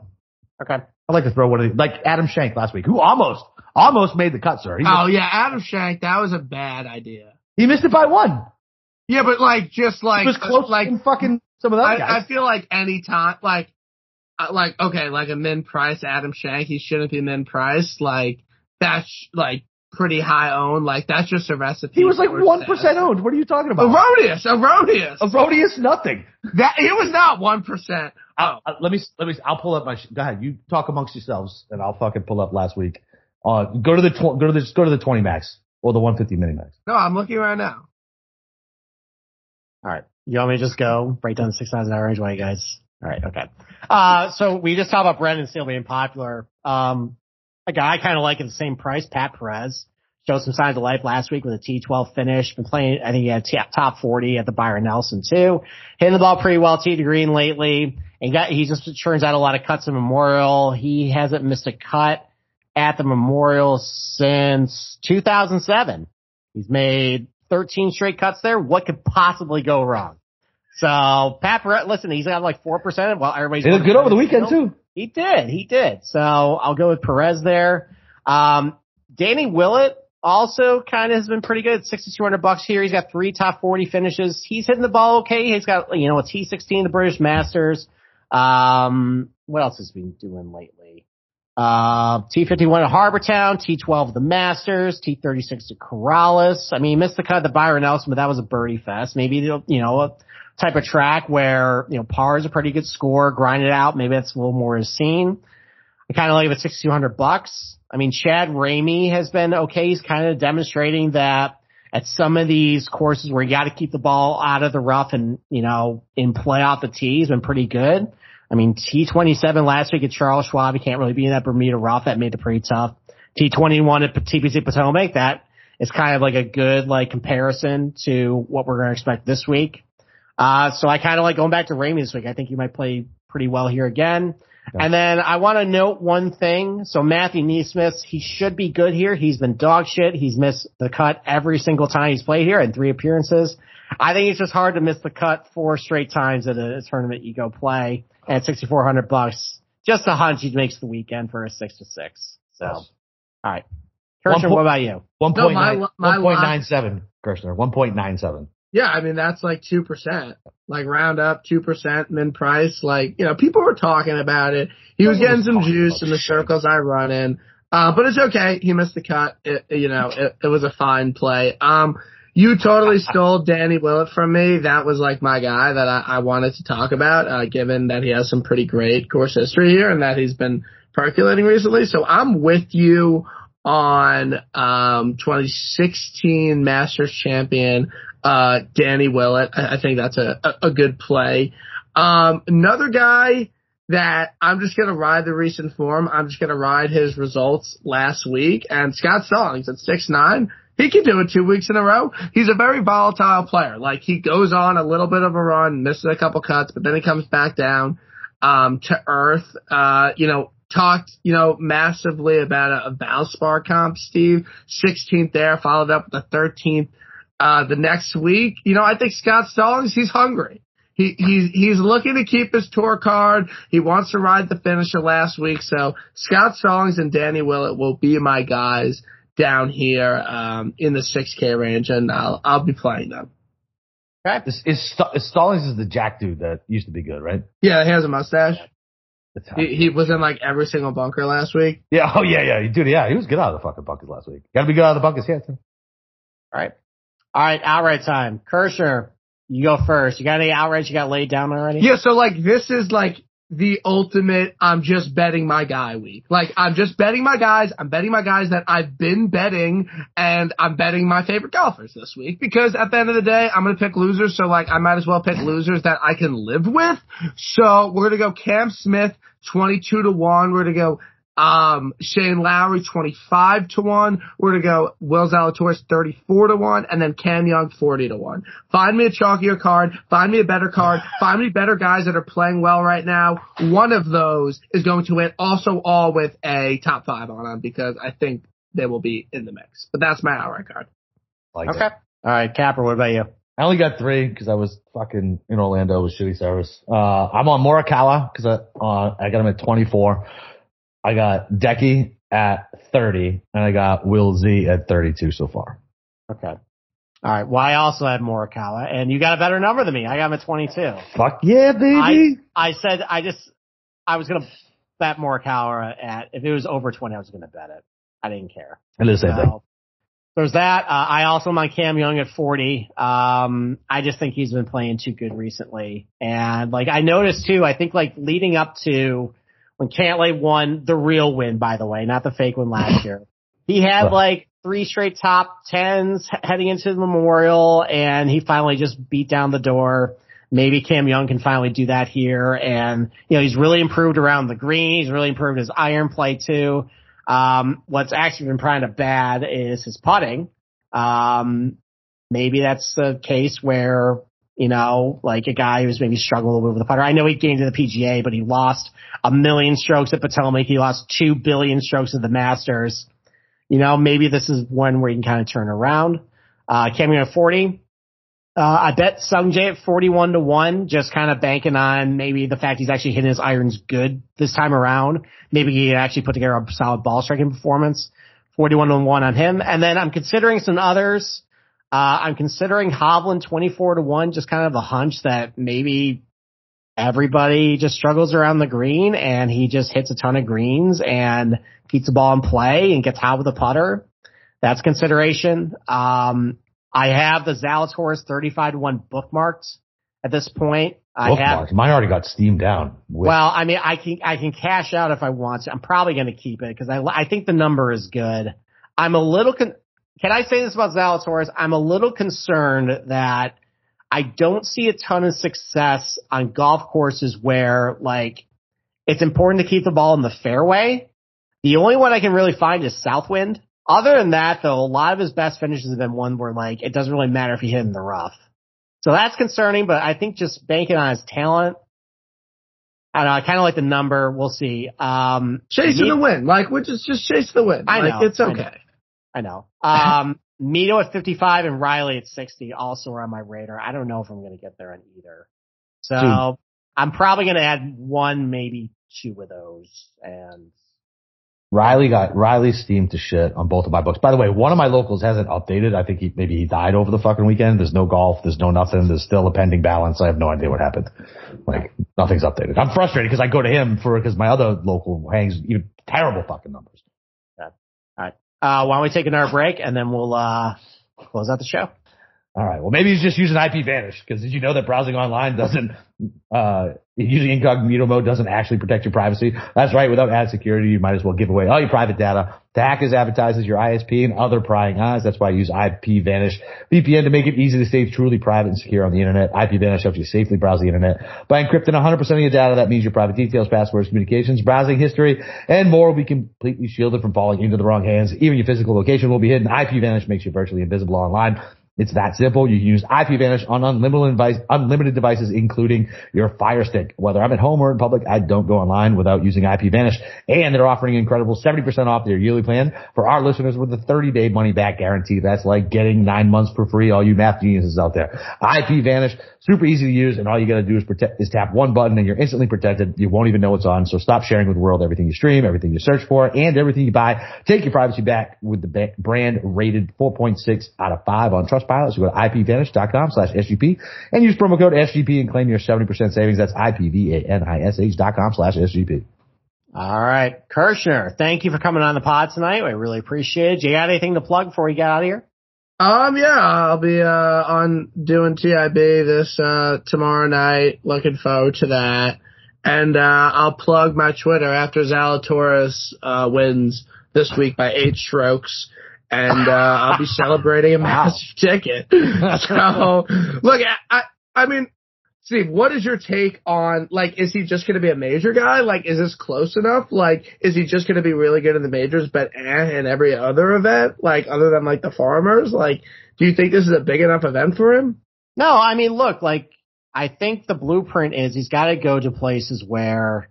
Okay. I'd like to throw one of these, like Adam Shank last week, who almost made the cut, sir. Adam Shank, that was a bad idea. He missed it by one. Yeah, but like, just like, it was close, like fucking some of those guys. I feel like any time, like, okay, like a min price Adam Shank, he shouldn't be min price. Like, that's like pretty high owned. Like, that's just a recipe. He was like 1% owned. What are you talking about? Erroneous nothing. That it was not 1%. Let me. I'll pull up my. Go ahead. You talk amongst yourselves, and I'll fucking pull up last week. Go to the 20 max or the 150 mini max. No, I'm looking right now. All right, you want me to just go break down the 6 times an hour range? Why, you guys? All right, okay. So we just talked about Brandon Steele being popular. A guy I kind of like at the same price, Pat Perez, showed some signs of life last week with a T12 finish. Been playing, I think he had top 40 at the Byron Nelson too. Hitting the ball pretty well, T to green lately. And he just churns out a lot of cuts in Memorial. He hasn't missed a cut at the Memorial since 2007. He's made 13 straight cuts there. What could possibly go wrong? So Pat Perez, listen, he's got like 4%. Well, everybody's he looked good over the weekend too. He did. So I'll go with Perez there. Danny Willett also kind of has been pretty good. $6,200 here. He's got 3 top 40 finishes. He's hitting the ball okay. He's got, you know, a T16, the British Masters. What else has he been doing lately? T51 at Harbortown, T12 the Masters, T36 to Corrales. I mean, he missed the cut of the Byron Nelson, but that was a birdie fest. Maybe, you know, a type of track where, you know, par is a pretty good score, grind it out. Maybe that's a little more his scene. I kind of like it at $6,200. I mean, Chad Ramey has been okay. He's kind of demonstrating that at some of these courses where you got to keep the ball out of the rough and, you know, in play off the tee, he's been pretty good. I mean, T27 last week at Charles Schwab, he can't really be in that Bermuda rough. That made it pretty tough. T21 at TPC Potomac, that is kind of like a good, like, comparison to what we're going to expect this week. So I kind of like going back to Ramey this week. I think he might play pretty well here again. Okay. And then I want to note one thing. So Matthew Neesmith, he should be good here. He's been dog shit. He's missed the cut every single time he's played here in 3 appearances. I think it's just hard to miss the cut 4 straight times at a tournament you go play. And at $6,400, just a hunch he makes the weekend for a 6-6. So, all right. Kirshner, what about you? 1.97, Kirshner. 1.97. Yeah, I mean, that's like 2%. Like, round up 2% min price. Like, you know, people were talking about it. He was getting some juice in the circles I run in. But it's okay. He missed the cut. It was a fine play. You totally stole Danny Willett from me. That was like my guy that I wanted to talk about, given that he has some pretty great course history here and that he's been percolating recently. So I'm with you on 2016 Masters champion Danny Willett. I think that's a good play. Another guy that I'm just going to ride the recent form. I'm just going to ride his results last week. And Scott Stallings at 6'9", he can do it 2 weeks in a row. He's a very volatile player. Like, he goes on a little bit of a run, misses a couple cuts, but then he comes back down to earth. Talked, massively about a Valspar comp, Steve. 16th there, followed up with the 13th the next week. I think Scott Stallings, he's hungry. He's looking to keep his tour card. He wants to ride the finisher last week. So Scott Stallings and Danny Willett will be my guys down here in the 6K range, and I'll be playing them. Stallings is the Jack dude that used to be good, right? Yeah, he has a mustache. He was in like every single bunker last week. Yeah. Oh yeah. Dude. Yeah. He was good out of the fucking bunkers last week. Got to be good out of the bunkers. Yeah. All right. Outright time. Kersher, you go first. You got any outrights you got laid down already? Yeah. So like, this is like the ultimate, I'm just betting my guy week. Like, I'm just betting my guys. I'm betting my guys that I've been betting, and I'm betting my favorite golfers this week, because at the end of the day, I'm going to pick losers. So like, I might as well pick losers that I can live with. So we're going to go Cam Smith, 22-1. We're going to go Shane Lowry, 25-1. We're going to go Will Zalatoris, 34-1, and then Cam Young, 40-1. Find me a chalkier card. Find me a better card. Find me better guys that are playing well right now. One of those is going to win, also all with a top five on them, because I think they will be in the mix. But that's my outright card. Okay. All right, Capper, what about you? I only got three because I was fucking in Orlando with shitty service. I'm on Morikawa because I got him at 24. I got Decky at 30, and I got Will Z at 32 so far. Okay. All right. Well, I also had Morikawa, and you got a better number than me. I got him at 22. Fuck yeah, baby. I was going to bet Morikawa at, if it was over 20, I was going to bet it. I didn't care. It is the same thing. There's that. I also am on Cam Young at 40. I just think he's been playing too good recently. And like, I noticed too, I think like leading up to, when Cantlay won the real win, by the way, not the fake one last year, he had like three straight top tens heading into the Memorial, and he finally just beat down the door. Maybe Cam Young can finally do that here. And, he's really improved around the green. He's really improved his iron play too. What's actually been kind of bad is his putting. Maybe that's the case where, like a guy who's maybe struggling a little bit with the putter. I know he gained to the PGA, but he lost 1 million strokes at Potomac. He lost 2 billion strokes at the Masters. Maybe this is one where he can kind of turn around. Cam Young at 40. I bet Sungjae at 41-1, just kind of banking on maybe the fact he's actually hitting his irons good this time around. Maybe he can actually put together a solid ball striking performance. 41-1 on him. And then I'm considering some others. I'm considering Hovland 24-1, just kind of a hunch that maybe everybody just struggles around the green, and he just hits a ton of greens and keeps the ball in play and gets hot with the putter. That's consideration. I have the Zalatoris 35-1 bookmarked at this point. Mine already got steamed down. I can cash out if I want to. I'm probably going to keep it because I think the number is good. Can I say this about Zalatoris? I'm a little concerned that I don't see a ton of success on golf courses where, like, it's important to keep the ball in the fairway. The only one I can really find is Southwind. Other than that, though, a lot of his best finishes have been one where, like, it doesn't really matter if he hit in the rough. So that's concerning, but I think just banking on his talent, I don't know. I kind of like the number. We'll see. The win. Like, we're just chase the win. I know. Like, it's okay. I know. Mito at 55 and Riley at 60 also are on my radar. I don't know if I'm going to get there on either. So I'm probably going to add one, maybe two of those. And Riley steamed to shit on both of my books. By the way, one of my locals hasn't updated. I think maybe he died over the fucking weekend. There's no golf. There's no nothing. There's still a pending balance. I have no idea what happened. Like, nothing's updated. I'm frustrated because I go to him because my other local hangs even terrible fucking numbers. Yeah. All right. Why don't we take another break and then we'll, close out the show. All right. Well, maybe he's just using IP Vanish because did you know that browsing online doesn't, using incognito mode doesn't actually protect your privacy? That's right. Without ad security, you might as well give away all your private data to hackers, advertisers, your ISP, and other prying eyes. That's why I use IP Vanish VPN to make it easy to stay truly private and secure on the internet. IP Vanish helps you safely browse the internet by encrypting 100% of your data. That means your private details, passwords, communications, browsing history, and more will be completely shielded from falling into the wrong hands. Even your physical location will be hidden. IP Vanish makes you virtually invisible online. It's that simple. You can use IPVanish on unlimited devices, including your Fire Stick. Whether I'm at home or in public, I don't go online without using IPVanish. And they're offering an incredible 70% off their yearly plan for our listeners with a 30-day money-back guarantee. That's like getting 9 months for free, all you math geniuses out there. IPVanish, super easy to use, and all you got to do is tap one button, and you're instantly protected. You won't even know it's on, so stop sharing with the world everything you stream, everything you search for, and everything you buy. Take your privacy back with the brand rated 4.6 out of 5 on Trustpilot. So go to ipvanish.com/SGP and use promo code SGP and claim your 70% savings. That's ipvanish.com/SGP. All right. Kirshner, thank you for coming on the pod tonight. I really appreciate it. You got anything to plug before we get out of here? Yeah, I'll be, on doing TIB this, tomorrow night. Looking forward to that. And, I'll plug my Twitter after Zalatoris, wins this week by 8 strokes. And, I'll be celebrating a massive ticket. So, look, I mean, Steve, what is your take on, like, is he just going to be a major guy? Like, is this close enough? Like, is he just going to be really good in the majors, but in every other event? Like, other than, like, the Farmers? Like, do you think this is a big enough event for him? No, I mean, look, like, I think the blueprint is he's got to go to places where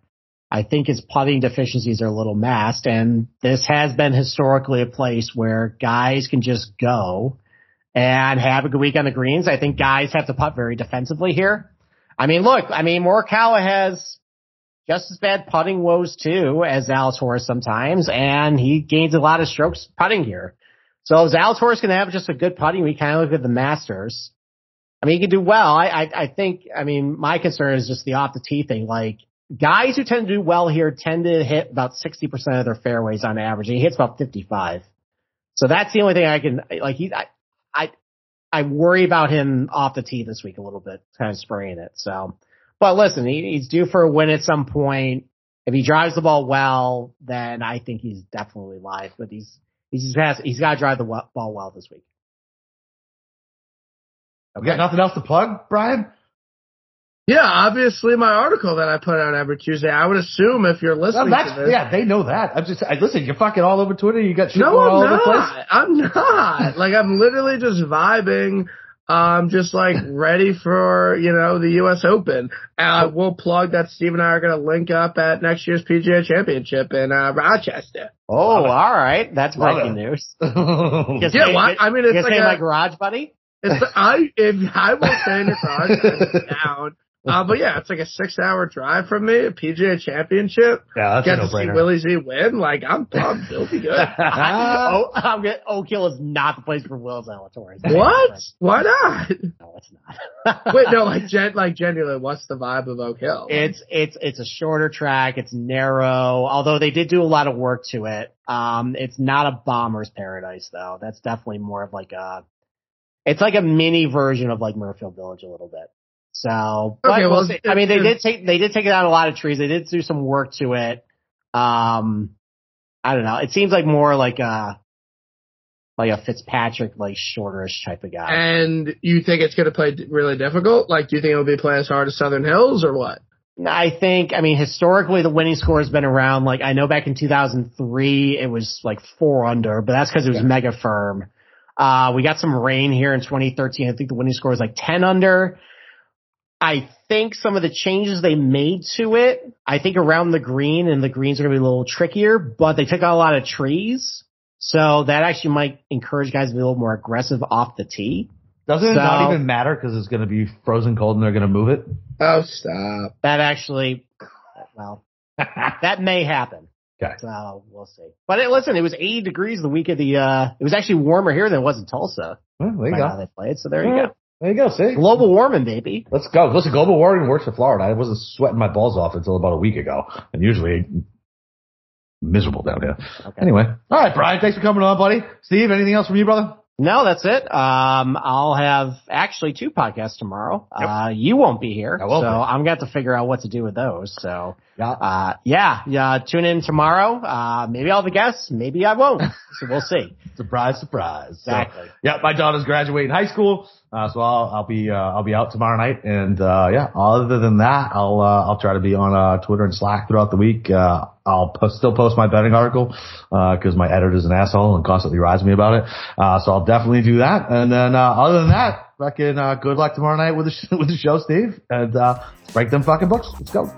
I think his putting deficiencies are a little masked, and this has been historically a place where guys can just go and have a good week on the greens. I think guys have to putt very defensively here. I mean, look, I mean, Morikawa has just as bad putting woes too as Zalatoris sometimes, and he gains a lot of strokes putting here. So Zalatoris can have just a good putting week, kind of look at the Masters. I mean, he can do well. I think, I mean, my concern is just the off the tee thing. Like, guys who tend to do well here tend to hit about 60% of their fairways on average, and he hits about 55. So that's the only thing I can, like, I worry about him off the tee this week a little bit, kind of spraying it. So, but listen, he's due for a win at some point. If he drives the ball well, then I think he's definitely live, but he's got to drive the ball well this week. Okay. You got nothing else to plug, Brian? Yeah, obviously my article that I put out every Tuesday. I would assume if you're listening to this. Yeah, they know that. I'm just, listen, you're fucking all over Twitter. You got shit all over the place. I'm not. Like, I'm literally just vibing. Just like ready for, you know, the U.S. Open. We'll plug that Steve and I are going to link up at next year's PGA Championship in Rochester. Oh, all right. That's breaking news. It's like my garage buddy. I will stay in your garage down. But yeah, it's like a 6-hour drive from me, a PGA Championship. Yeah, that's a no-brainer. Get to see Willie Z win. Like, I'm pumped. It'll be good. Oak Hill is not the place for Will Zalatoris. What? Why not? No, it's not. Wait, no, like genuinely, what's the vibe of Oak Hill? It's a shorter track. It's narrow, although they did do a lot of work to it. It's not a bomber's paradise, though. That's definitely more of like it's like a mini version of like Muirfield Village a little bit. So, but okay, we'll see. I mean, they did take out a lot of trees. They did do some work to it. I don't know. It seems like more like a Fitzpatrick, like shorterish type of guy. And you think it's going to play really difficult? Like, do you think it'll be playing as hard as Southern Hills or what? I think, I mean, historically the winning score has been around, like, I know back in 2003, it was like 4 under, but that's because it was mega firm. We got some rain here in 2013. I think the winning score was like 10 under. I think some of the changes they made to it, I think around the green, and the greens are going to be a little trickier, but they took out a lot of trees. So that actually might encourage guys to be a little more aggressive off the tee. Doesn't it not even matter because it's going to be frozen cold and they're going to move it? Oh, stop. That actually, well, that may happen. Okay. So we'll see. But listen, it was 80 degrees the week of the, it was actually warmer here than it was in Tulsa. Well, there you go. How they played, so there you go. There you go. See? Global warming, baby. Let's go. Listen, global warming works for Florida. I wasn't sweating my balls off until about a week ago. And usually miserable down here. Okay. Anyway. All right, Brian. Thanks for coming on, buddy. Steve, anything else from you, brother? No, that's it. I'll have actually two podcasts tomorrow. Yep. You won't be here. So I'm going to have to figure out what to do with those. So, tune in tomorrow. Maybe I'll have a guest. Maybe I won't. So we'll see. Surprise, surprise. Exactly. So, yeah, my daughter's graduating high school. So I'll be out tomorrow night. And, other than that, I'll try to be on, Twitter and Slack throughout the week. I'll still post my betting article, cause my editor's an asshole and constantly rides me about it. So I'll definitely do that. And then, other than that, good luck tomorrow night with the show, Steve. And, break them fucking books. Let's go.